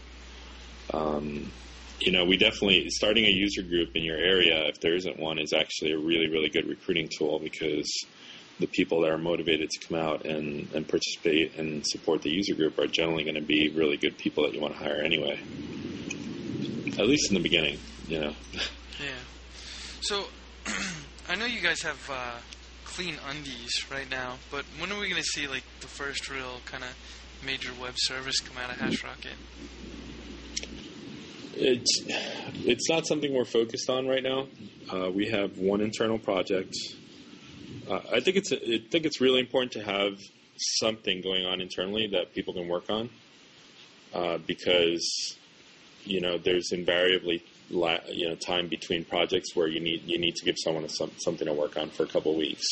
um you know, we definitely, starting a user group in your area, if there isn't one, is actually a really, really good recruiting tool because the people that are motivated to come out and, and participate and support the user group are generally going to be really good people that you want to hire anyway, at least in the beginning, you know. Yeah. So I know you guys have uh, clean undies right now, but when are we going to see, like, the first real kind of major web service come out of Hashrocket? It's it's not something we're focused on right now. Uh, we have one internal project. Uh, I think it's I think it's really important to have something going on internally that people can work on, uh, because you know there's invariably la- you know time between projects where you need you need to give someone some, something to work on for a couple of weeks.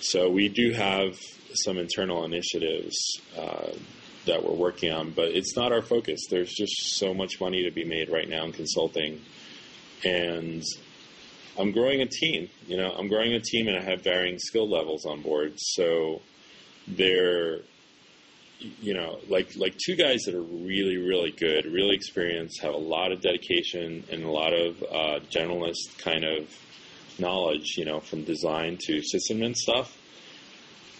So we do have some internal initiatives Uh, that we're working on, but it's not our focus. There's just so much money to be made right now in consulting, and I'm growing a team. You know, I'm growing a team, and I have varying skill levels on board. So they're, you know, like like two guys that are really, really good, really experienced, have a lot of dedication and a lot of uh, generalist kind of knowledge, you know, from design to system and stuff.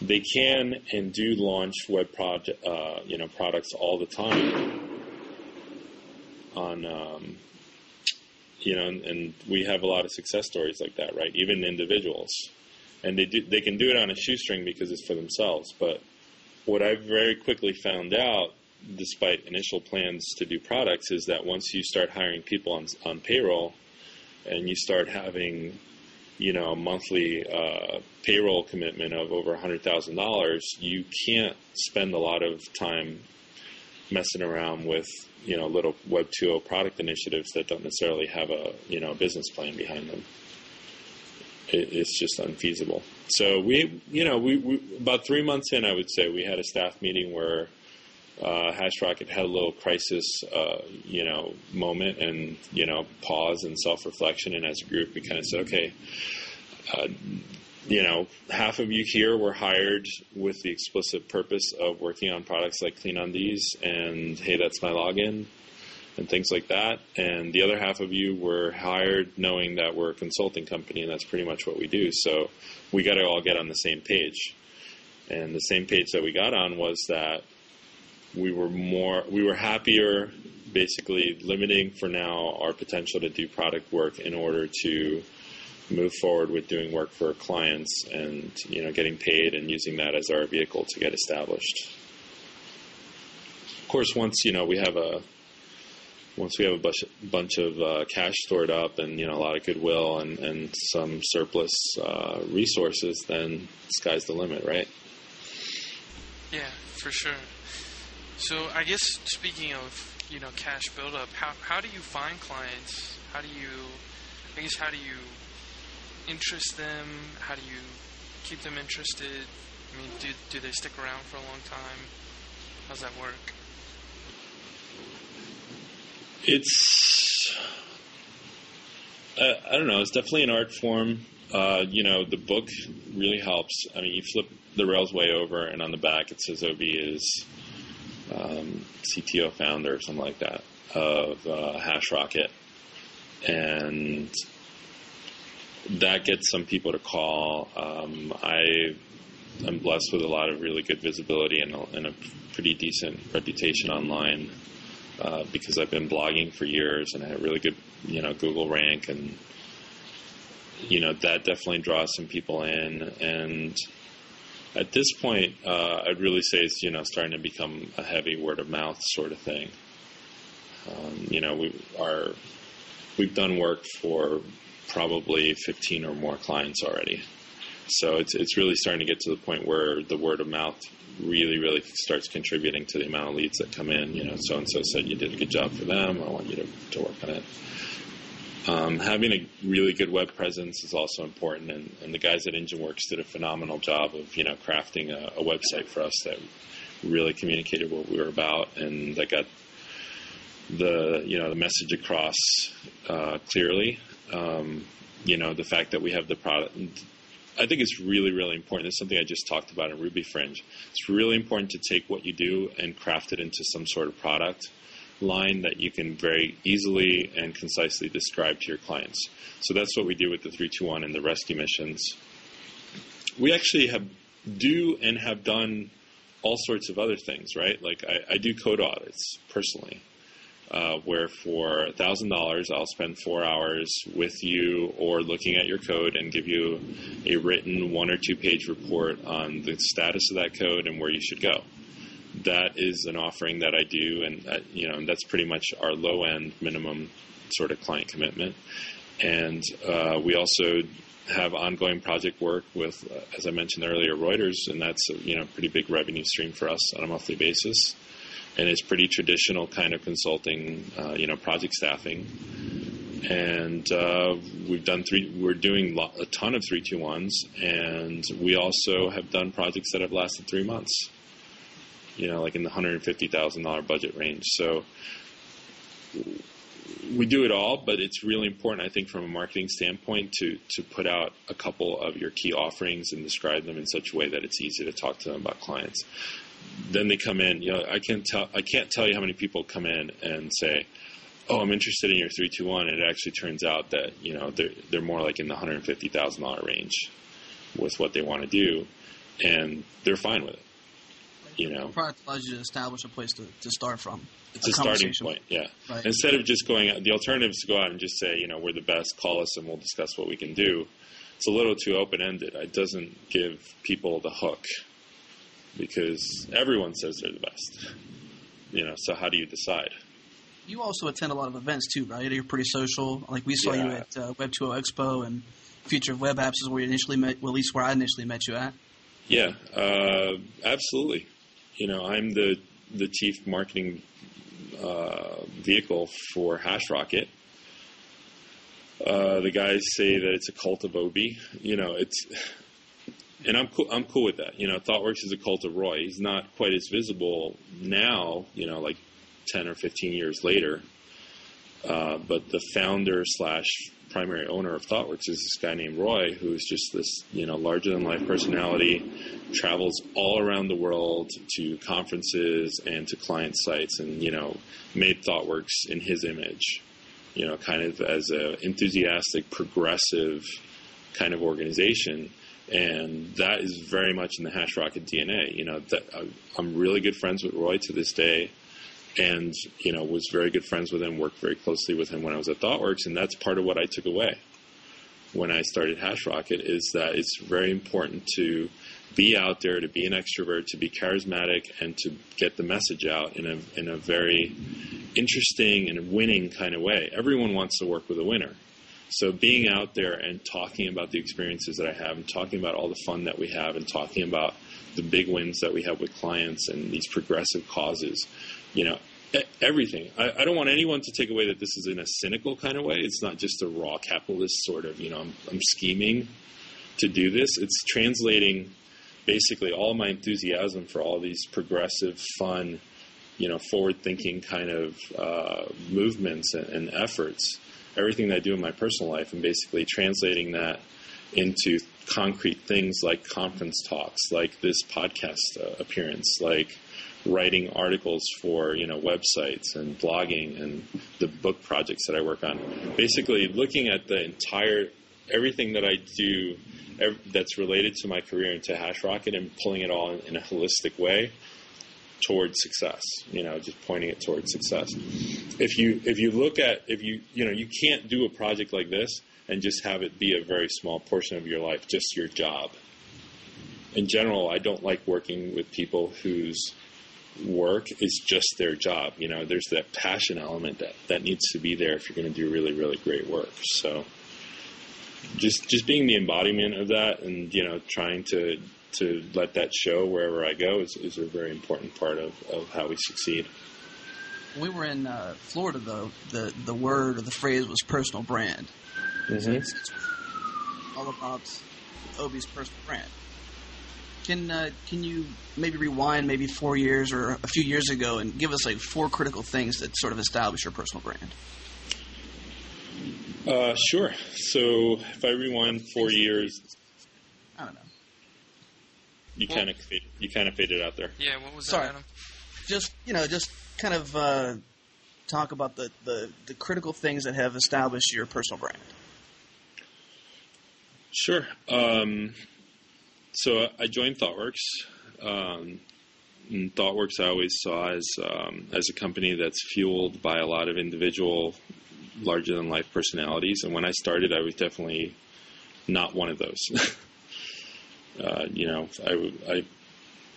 They can and do launch web project, uh, you know, products all the time on, um, you know, and, and we have a lot of success stories like that, right? Even individuals, and they do, they can do it on a shoestring because it's for themselves. But what I very quickly found out, despite initial plans to do products, is that once you start hiring people on on payroll, and you start having, you know, a monthly uh, payroll commitment of over one hundred thousand dollars, you can't spend a lot of time messing around with, you know, little Web two point oh product initiatives that don't necessarily have a, you know, business plan behind them. It, it's just unfeasible. So we, you know, we, we about three months in, I would say, we had a staff meeting where uh, Hashrocket had a little crisis, uh, you know, moment and, you know, pause and self-reflection. And as a group, we kind of said, okay, uh, you know, half of you here were hired with the explicit purpose of working on products like Clean Undies and Hey, That's My Login and things like that. And the other half of you were hired knowing that we're a consulting company, and that's pretty much what we do. So we got to all get on the same page. And the same page that we got on was that we were more, we were happier, basically limiting for now our potential to do product work in order to move forward with doing work for clients and, you know, getting paid and using that as our vehicle to get established. Of course, once, you know, we have a, once we have a bunch, bunch of uh, cash stored up and, you know, a lot of goodwill and, and some surplus uh, resources, then sky's the limit, right? Yeah, for sure. So I guess speaking of, you know, cash buildup, how how do you find clients? How do you, I guess, how do you interest them? How do you keep them interested? I mean, do do they stick around for a long time? How's that work? It's, I, I don't know, it's definitely an art form. Uh, you know, the book really helps. I mean, you flip The Rails Way over, and on the back it says Obie is um, C T O founder or something like that of uh, Hashrocket. And that gets some people to call. Um, I am blessed with a lot of really good visibility and a, and a pretty decent reputation online. Uh, because I've been blogging for years and I have really good, you know, Google rank, and, you know, that definitely draws some people in. And at this point, uh, I'd really say it's, you know, starting to become a heavy word of mouth sort of thing. Um, you know, we are, we've done work for probably fifteen or more clients already. So it's, it's really starting to get to the point where the word of mouth really, really starts contributing to the amount of leads that come in. You know, so-and-so said you did a good job for them. I want you to, to work on it. Um, having a really good web presence is also important. And, and the guys at EngineWorks did a phenomenal job of, you know, crafting a, a website for us that really communicated what we were about, and that got the, you know, the message across uh, clearly. Um, you know, the fact that we have the product, I think it's really, really important. It's something I just talked about in Ruby Fringe. It's really important to take what you do and craft it into some sort of product line that you can very easily and concisely describe to your clients. So that's what we do with the three two one and the rescue missions. We actually have do and have done all sorts of other things, right? Like I, I do code audits personally, uh, where for one thousand dollars I'll spend four hours with you or looking at your code and give you a written one or two page report on the status of that code and where you should go. That is an offering that I do, and uh, you know, that's pretty much our low end minimum sort of client commitment. And uh, we also have ongoing project work with, uh, as I mentioned earlier, Reuters, and that's a, you know, pretty big revenue stream for us on a monthly basis. And it's pretty traditional kind of consulting, uh, you know, project staffing. And uh, we've done three, we're doing lo- a ton of three two ones, and we also have done projects that have lasted three months, you know, like in the one hundred fifty thousand dollars budget range. So we do it all, but it's really important, I think, from a marketing standpoint to to put out a couple of your key offerings and describe them in such a way that it's easy to talk to them about clients. Then they come in. You know, I can't tell I can't tell you how many people come in and say, "Oh, I'm interested in your three two one." And it actually turns out that, you know, they're they're more like in the one hundred fifty thousand dollars range with what they want to do, and they're fine with it. You know, the product allows you to establish a place to, to start from. It's a, a starting point, yeah. Right. Instead of just going out, the alternative is to go out and just say, you know, we're the best, call us and we'll discuss what we can do. It's a little too open-ended. It doesn't give people the hook because everyone says they're the best. You know, so how do you decide? You also attend a lot of events too, right? You're pretty social. Like we saw yeah. you at uh, Web two point oh Expo and Future of Web Apps is where you initially met, well, at least where I initially met you at. Yeah, uh, absolutely. You know, I'm the the chief marketing uh, vehicle for Hashrocket. Uh, the guys say that it's a cult of Obie. You know, it's, and I'm cool. I'm cool with that. You know, ThoughtWorks is a cult of Roy. He's not quite as visible now. You know, like ten or fifteen years later. Uh, but the founder slash primary owner of ThoughtWorks is this guy named Roy, who is just this, you know, larger-than-life personality, travels all around the world to conferences and to client sites and, you know, made ThoughtWorks in his image, you know, kind of as an enthusiastic, progressive kind of organization. And that is very much in the Hashrocket D N A. You know, that I'm really good friends with Roy to this day. And, you know, was very good friends with him, worked very closely with him when I was at ThoughtWorks, and that's part of what I took away when I started Hashrocket, is that it's very important to be out there, to be an extrovert, to be charismatic, and to get the message out in a in a very interesting and winning kind of way. Everyone wants to work with a winner. So being out there and talking about the experiences that I have and talking about all the fun that we have and talking about the big wins that we have with clients and these progressive causes, you know, everything. I, I don't want anyone to take away that this is in a cynical kind of way. It's not just a raw capitalist sort of, you know, I'm, I'm scheming to do this. It's translating basically all my enthusiasm for all these progressive, fun, you know, forward-thinking kind of uh, movements and, and efforts, everything that I do in my personal life, and basically translating that into concrete things like conference talks, like this podcast uh, appearance, like writing articles for, you know, websites and blogging and the book projects that I work on. Basically looking at the entire, everything that I do ev- that's related to my career and to Hashrocket, and pulling it all in, in a holistic way towards success, you know, just pointing it towards success. If you, if you look at, if you, you know, you can't do a project like this and just have it be a very small portion of your life, just your job. In general, I don't like working with people whose work is just their job. You know, there's that passion element that, that needs to be there if you're going to do really, really great work. So just just being the embodiment of that and, you know, trying to to let that show wherever I go is, is a very important part of, of how we succeed. When we were in uh, Florida, though, the, the word or the phrase was personal brand. Mm-hmm. It's, it's all about Obie's personal brand. Can uh, can you maybe rewind maybe four years or a few years ago and give us like four critical things that sort of establish your personal brand? Uh, sure. So if I rewind four years, I don't know. You well, kind of you kind of faded out there. Yeah. What was Sorry. that? Adam? Just you know, just kind of uh, talk about the, the, the critical things that have established your personal brand. Sure. Um, so I joined ThoughtWorks. Um, and ThoughtWorks I always saw as um, as a company that's fueled by a lot of individual, larger-than-life personalities. And when I started, I was definitely not one of those. uh, you know, I, I,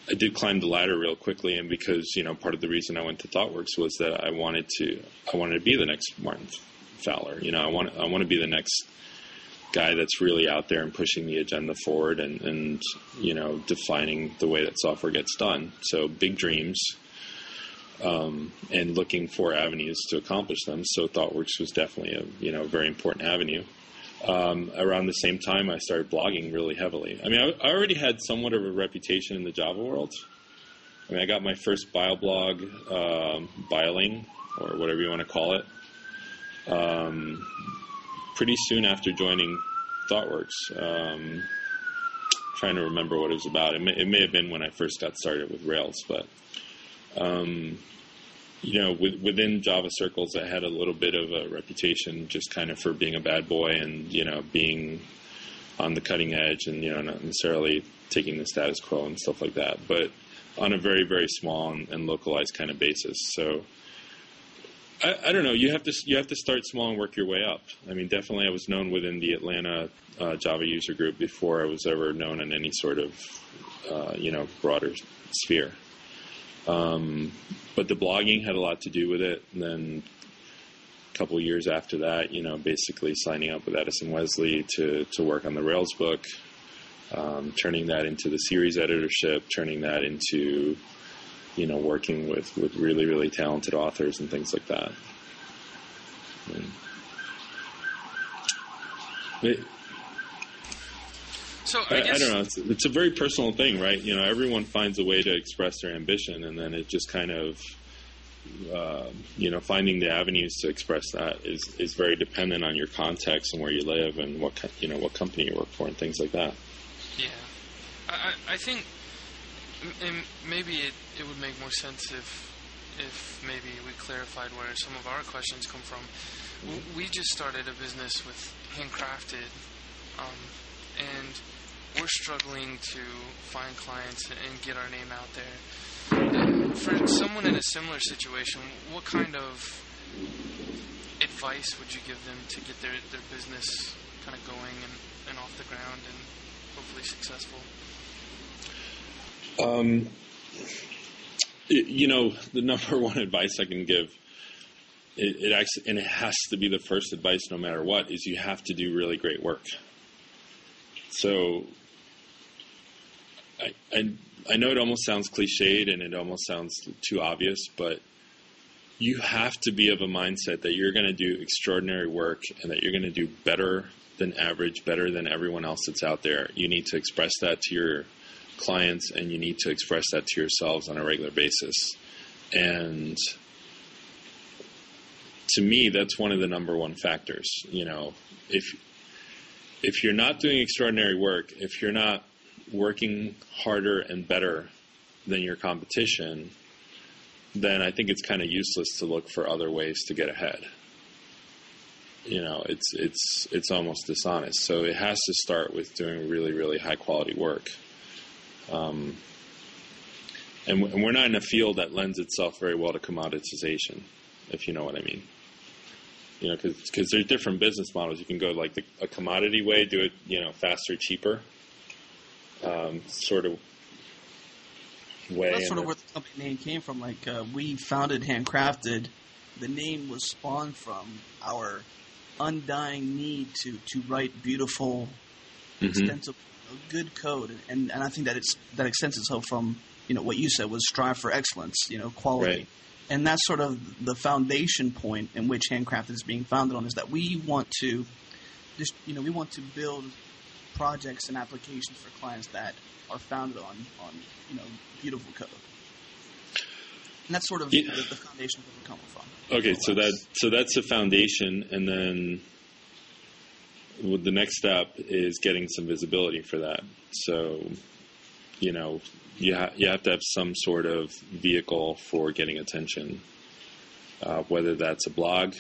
I did climb the ladder real quickly, and because, you know, part of the reason I went to ThoughtWorks was that I wanted to I wanted to be the next Martin Fowler. You know, I want I want to be the next guy that's really out there and pushing the agenda forward and, and, you know, defining the way that software gets done. So big dreams, um, and looking for avenues to accomplish them. So ThoughtWorks was definitely a, you know, very important avenue. Um, around the same time, I started blogging really heavily. I mean, I, I already had somewhat of a reputation in the Java world. I mean, I got my first bio blog, um, Bioling, or whatever you want to call it, um, pretty soon after joining ThoughtWorks. Um, trying to remember what it was about. It may, it may have been when I first got started with Rails, but um, you know, with, within Java circles, I had a little bit of a reputation just kind of for being a bad boy and, you know, being on the cutting edge and, you know, not necessarily taking the status quo and stuff like that, but on a very, very small and, and localized kind of basis. So I, I don't know. You have to you have to start small and work your way up. I mean, definitely I was known within the Atlanta uh, Java user group before I was ever known in any sort of, uh, you know, broader sphere. Um, but the blogging had a lot to do with it. And then a couple of years after that, you know, basically signing up with Addison Wesley to, to work on the Rails book, um, turning that into the series editorship, turning that into... you know, working with, with really, really talented authors and things like that. It, so I, I, guess... I don't know. It's, it's a very personal thing, right? You know, everyone finds a way to express their ambition, and then it just kind of, uh, you know, finding the avenues to express that is, is very dependent on your context and where you live and what, you know, what company you work for and things like that. Yeah. I, I think... And maybe it, it would make more sense if if maybe we clarified where some of our questions come from. We just started a business with Handcrafted, um, and we're struggling to find clients and get our name out there. And for someone in a similar situation, what kind of advice would you give them to get their, their business kind of going and, and off the ground and hopefully successful? Um, you know, the number one advice I can give, it, it actually, and it has to be the first advice no matter what, is you have to do really great work. So I, I, I know it almost sounds cliched and it almost sounds too obvious, but you have to be of a mindset that you're going to do extraordinary work and that you're going to do better than average, better than everyone else that's out there. You need to express that to your clients, and you need to express that to yourselves on a regular basis. And to me, that's one of the number one factors. You know, if if you're not doing extraordinary work, if you're not working harder and better than your competition, then I think it's kind of useless to look for other ways to get ahead. You know, it's it's it's almost dishonest. So it has to start with doing really, really high quality work. Um, and, w- and we're not in a field that lends itself very well to commoditization, if you know what I mean. You know, because there's different business models. You can go like the, a commodity way, do it, you know, faster, cheaper, um, sort of way. That's sort of where the company name came from. Like uh, we founded Handcrafted. The name was spawned from our undying need to, to write beautiful, mm-hmm. extensive A good code, and, and I think that it's that extends itself from, you know, what you said was strive for excellence, you know, quality. Right. And that's sort of the foundation point in which Handcrafted is being founded on, is that we want to just, you know, we want to build projects and applications for clients that are founded on, on you know, beautiful code. And that's sort of yeah. the, the foundation that we're coming from. Okay, so that so that's the foundation, and then well, the next step is getting some visibility for that. So, you know, you, ha- you have to have some sort of vehicle for getting attention, uh, whether that's a blog,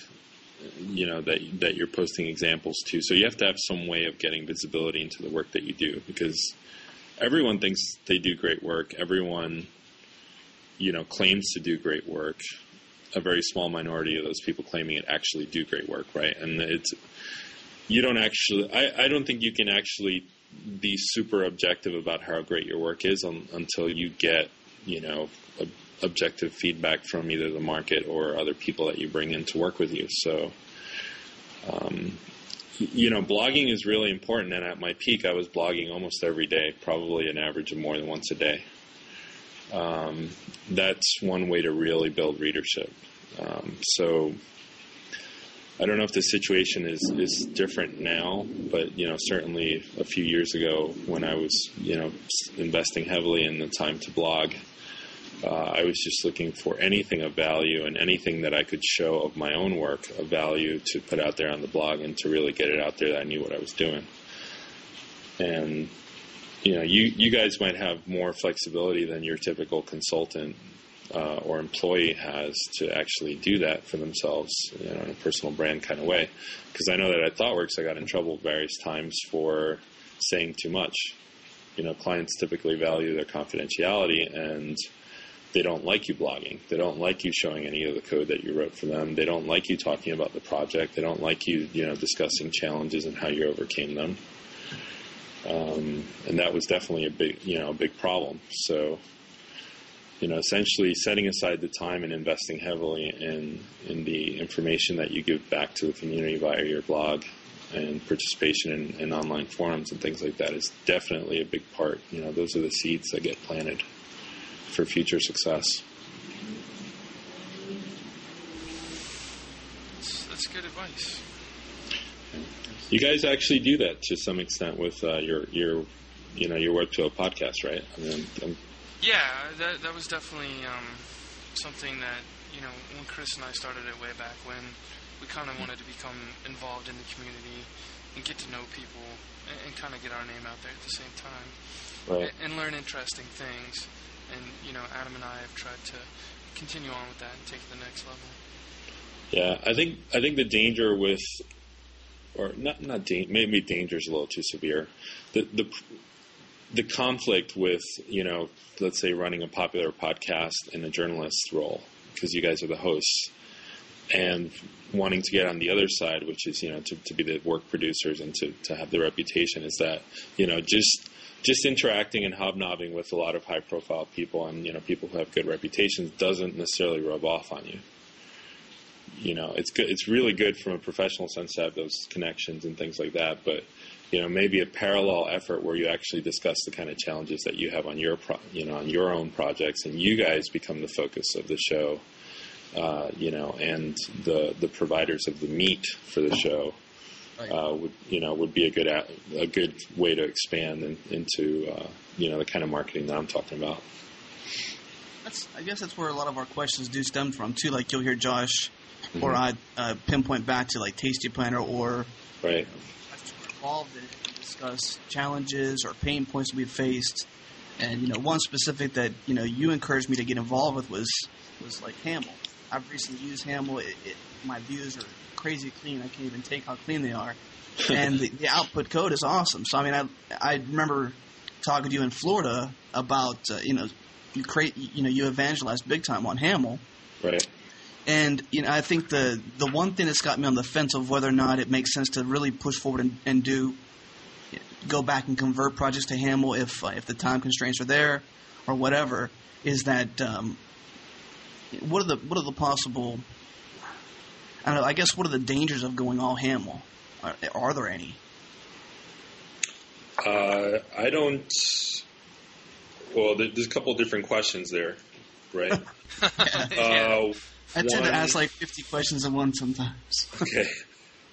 you know, that that you're posting examples to. So you have to have some way of getting visibility into the work that you do, because everyone thinks they do great work. Everyone, you know, claims to do great work. A very small minority of those people claiming it actually do great work, right? And it's... You don't actually, I, I don't think you can actually be super objective about how great your work is on, until you get, you know, ob- objective feedback from either the market or other people that you bring in to work with you. So, um, you know, blogging is really important. And at my peak, I was blogging almost every day, probably an average of more than once a day. Um, that's one way to really build readership. Um, so... I don't know if the situation is, is different now, but, you know, certainly a few years ago when I was, you know, investing heavily in the time to blog, Uh, I was just looking for anything of value and anything that I could show of my own work of value to put out there on the blog and to really get it out there that I knew what I was doing. And, you know, you, you guys might have more flexibility than your typical consultant uh, or employee has to actually do that for themselves, you know, in a personal brand kind of way. Because I know that at ThoughtWorks I got in trouble various times for saying too much. You know, clients typically value their confidentiality, and they don't like you blogging. They don't like you showing any of the code that you wrote for them. They don't like you talking about the project. They don't like you, you know, discussing challenges and how you overcame them. Um, and that was definitely a big, you know, a big problem. So, you know, essentially setting aside the time and investing heavily in, in the information that you give back to the community via your blog and participation in, in online forums and things like that is definitely a big part. You know, those are the seeds that get planted for future success. That's, that's good advice. You guys actually do that to some extent with uh, your your you know your Web two O podcast, right? I mean, I'm... Yeah, that that was definitely um, something that, you know, when Chris and I started it way back when, we kind of wanted to become involved in the community and get to know people and, and kind of get our name out there at the same time, right. and, and learn interesting things. And, you know, Adam and I have tried to continue on with that and take it to the next level. Yeah, I think I think the danger with, or not not da- maybe danger is a little too severe. The the the conflict with, you know, let's say running a popular podcast in a journalist role, because you guys are the hosts, and wanting to get on the other side, which is, you know, to, to be the work producers and to, to have the reputation, is that, you know, just just interacting and hobnobbing with a lot of high-profile people and, you know, people who have good reputations doesn't necessarily rub off on you. You know, it's good. It's really good from a professional sense to have those connections and things like that. But, you know, maybe a parallel effort where you actually discuss the kind of challenges that you have on your, pro- you know, on your own projects, and you guys become the focus of the show, uh, you know, and the the providers of the meat for the show. Uh, would, you know, would be a good a good way to expand in, into uh, you know, the kind of marketing that I'm talking about. That's, I guess that's where a lot of our questions do stem from too. Like, you'll hear Josh mm-hmm. or I uh, pinpoint back to like Tasty Planner or right. You know, we're involved in it and discuss challenges or pain points we've faced. And, you know, one specific that, you know, you encouraged me to get involved with was was like Haml. I've recently used Haml. It, it, my views are crazy clean. I can't even take how clean they are. And the, the output code is awesome. So, I mean, I I remember talking to you in Florida about, uh, you know, you create, you know, you evangelize big time on Haml. Right. And, you know, I think the, the one thing that's got me on the fence of whether or not it makes sense to really push forward and, and do, go back and convert projects to Haml if, uh, if the time constraints are there or whatever, is that um, what are the what are the possible – I don't know, I guess what are the dangers of going all Haml? Are, are there any? Uh, I don't. Well, there's a couple of different questions there, right? yeah. Uh, yeah. I tend one, to ask like fifty questions at once sometimes. Okay.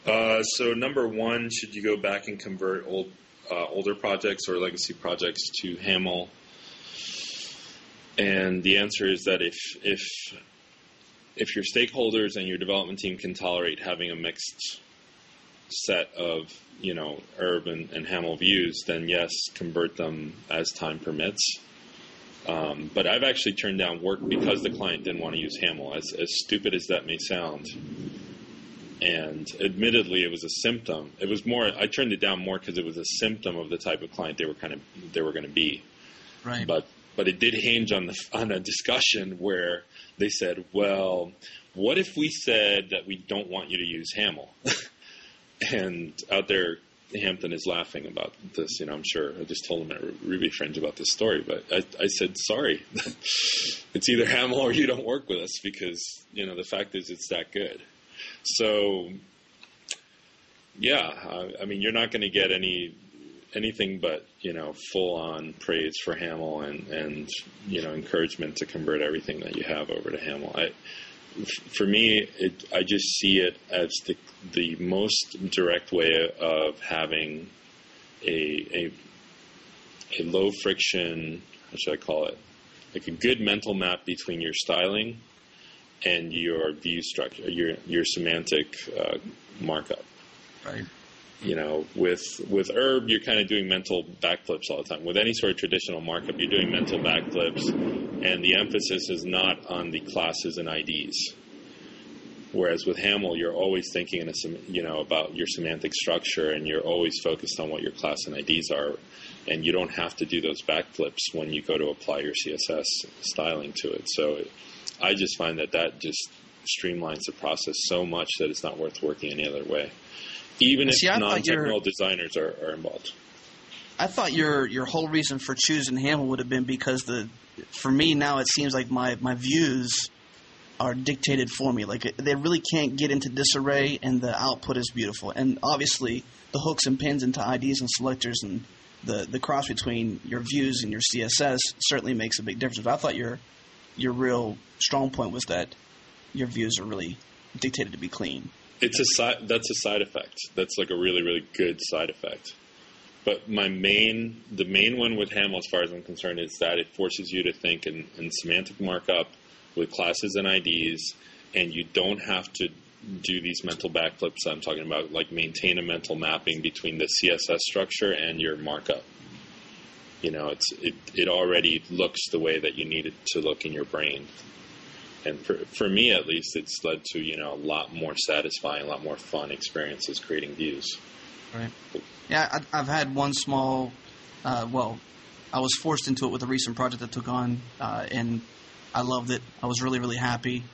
Uh, so number one, should you go back and convert old, uh, older projects or legacy projects to Haml? And the answer is that if if If your stakeholders and your development team can tolerate having a mixed set of, you know, E R B and, and Haml views, then yes, convert them as time permits. Um, but I've actually turned down work because the client didn't want to use Haml, as, as stupid as that may sound. And admittedly, it was a symptom. It was more, I turned it down more because it was a symptom of the type of client they were kind of, they were going to be. Right. But, but it did hinge on the, on a discussion where they said, well, what if we said that we don't want you to use Haml? And out there, Hampton is laughing about this, you know, I'm sure. I just told him at Ruby Fringe about this story, but I, I said, sorry. It's either Haml or you don't work with us because, you know, the fact is it's that good. So, yeah, I, I mean, you're not going to get any... anything but, you know, full-on praise for Haml and, and, you know, encouragement to convert everything that you have over to Haml. I, for me, it, I just see it as the the most direct way of having a a, a low-friction, how should I call it, like a good mental map between your styling and your view structure, your your semantic uh, markup. Right. You know, with with E R B, you're kind of doing mental backflips all the time. With any sort of traditional markup, you're doing mental backflips, and the emphasis is not on the classes and I Ds. Whereas with Haml, you're always thinking, in a, you know, about your semantic structure, and you're always focused on what your class and I Ds are, and you don't have to do those backflips when you go to apply your C S S styling to it. So it, I just find that that just streamlines the process so much that it's not worth working any other way, even if See, non-technical designers are, are involved. I thought your your whole reason for choosing Haml would have been because the for me now it seems like my, my views are dictated for me. Like, they really can't get into disarray, and the output is beautiful. And obviously, the hooks and pins into I Ds and selectors and the, the cross between your views and your C S S certainly makes a big difference. But I thought your your real strong point was that your views are really dictated to be clean. It's a side, that's a side effect. That's like a really, really good side effect. But my main, the main one with Haml, as far as I'm concerned, is that it forces you to think in, in semantic markup with classes and I Ds, and you don't have to do these mental backflips I'm talking about, like maintain a mental mapping between the C S S structure and your markup. You know, it's it, it already looks the way that you need it to look in your brain. And for for me, at least, it's led to, you know, a lot more satisfying, a lot more fun experiences creating views. Right. Yeah, I, I've had one small, uh, well, I was forced into it with a recent project I took on, uh, and I loved it. I was really, really happy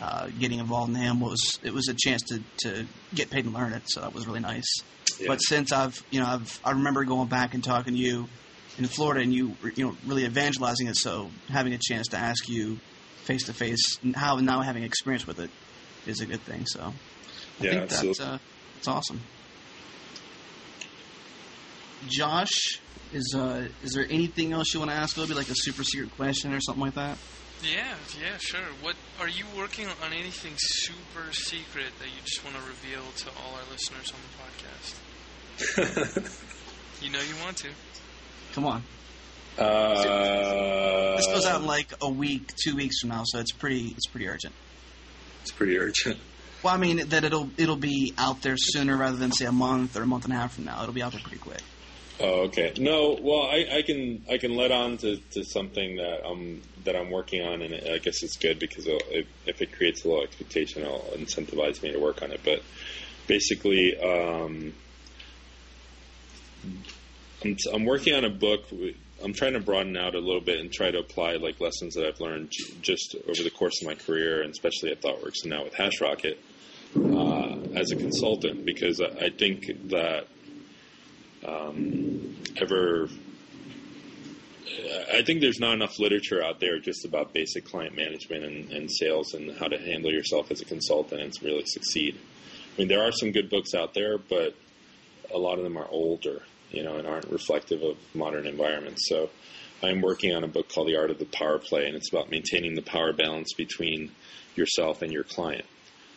uh, getting involved in Haml. It was it was a chance to, to get paid and learn it, so that was really nice. Yeah. But since I've, you know, I've I remember going back and talking to you in Florida, and you you know really evangelizing it. So having a chance to ask you face to face how now having experience with it is a good thing. So I yeah, think that's uh, it's awesome. Josh, is uh is there anything else you want to ask? It'll be like a super secret question or something like that. Yeah, yeah, sure. What are you working on? Anything super secret that you just want to reveal to all our listeners on the podcast? You know you want to. Come on. Uh, this goes out in like a week, two weeks from now, so it's pretty. It's pretty urgent. It's pretty urgent. Well, I mean that it'll it'll be out there sooner rather than say a month or a month and a half from now. It'll be out there pretty quick. Oh, okay. No, well, I, I can I can let on to, to something that I'm that I'm working on, and I guess it's good because if, if it creates a little expectation, it'll incentivize me to work on it. But basically, um, I'm, I'm working on a book. I'm trying to broaden out a little bit and try to apply like lessons that I've learned just over the course of my career, and especially at ThoughtWorks and now with Hashrocket uh, as a consultant, because I, I think that. Um, ever, I think there's not enough literature out there just about basic client management and, and sales and how to handle yourself as a consultant and really succeed. I mean, there are some good books out there, but a lot of them are older, you know, and aren't reflective of modern environments. So I'm working on a book called The Art of the Power Play, and it's about maintaining the power balance between yourself and your client.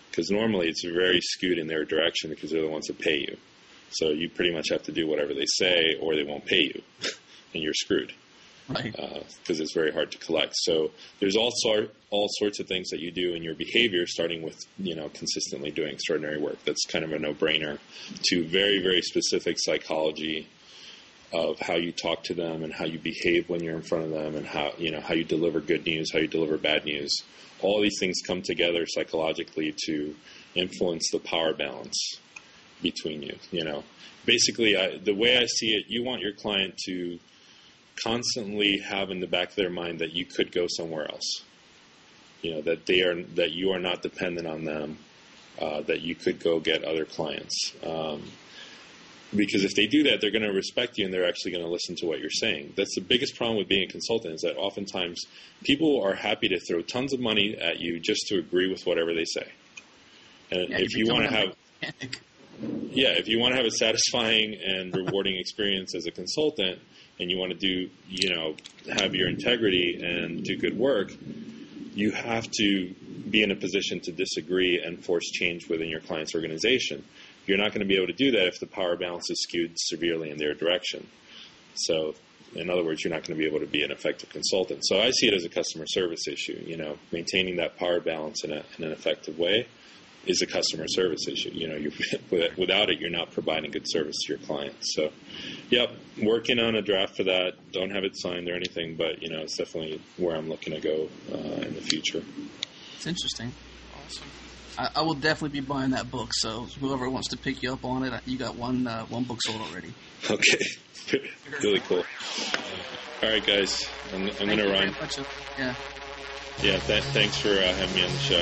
Because normally it's very skewed in their direction because they're the ones that pay you. So you pretty much have to do whatever they say or they won't pay you, and you're screwed. Right. Because uh, it's very hard to collect. So there's all, sort, all sorts of things that you do in your behavior, starting with, you know, consistently doing extraordinary work. That's kind of a no-brainer to very, very specific psychology of how you talk to them and how you behave when you're in front of them and how, you know, how you deliver good news, how you deliver bad news. All these things come together psychologically to influence the power balance between you, you know. Basically, I, the way I see it, you want your client to constantly have in the back of their mind that you could go somewhere else. You know, that they are, that you are not dependent on them, uh, that you could go get other clients. Um, because if they do that, they're going to respect you and they're actually going to listen to what you're saying. That's the biggest problem with being a consultant is that oftentimes people are happy to throw tons of money at you just to agree with whatever they say. And yeah, if you want to have... Mechanic. Yeah, if you want to have a satisfying and rewarding experience as a consultant and you want to do, you know, have your integrity and do good work, you have to be in a position to disagree and force change within your client's organization. You're not going to be able to do that if the power balance is skewed severely in their direction. So In other words, you're not going to be able to be an effective consultant. So I see it as a customer service issue. You know, maintaining that power balance in, a, in an effective way is a customer service issue. You know, you're, without it, you're not providing good service to your clients. So, yep, working on a draft for that. Don't have it signed or anything, but, you know, it's definitely where I'm looking to go uh, in the future. It's interesting. Awesome. I, I will definitely be buying that book, so whoever wants to pick you up on it, you got one uh, one book sold already. Okay. Really cool. All right, guys. I'm, I'm going to run. Much of, yeah. Yeah, th- thanks for uh, having me on the show.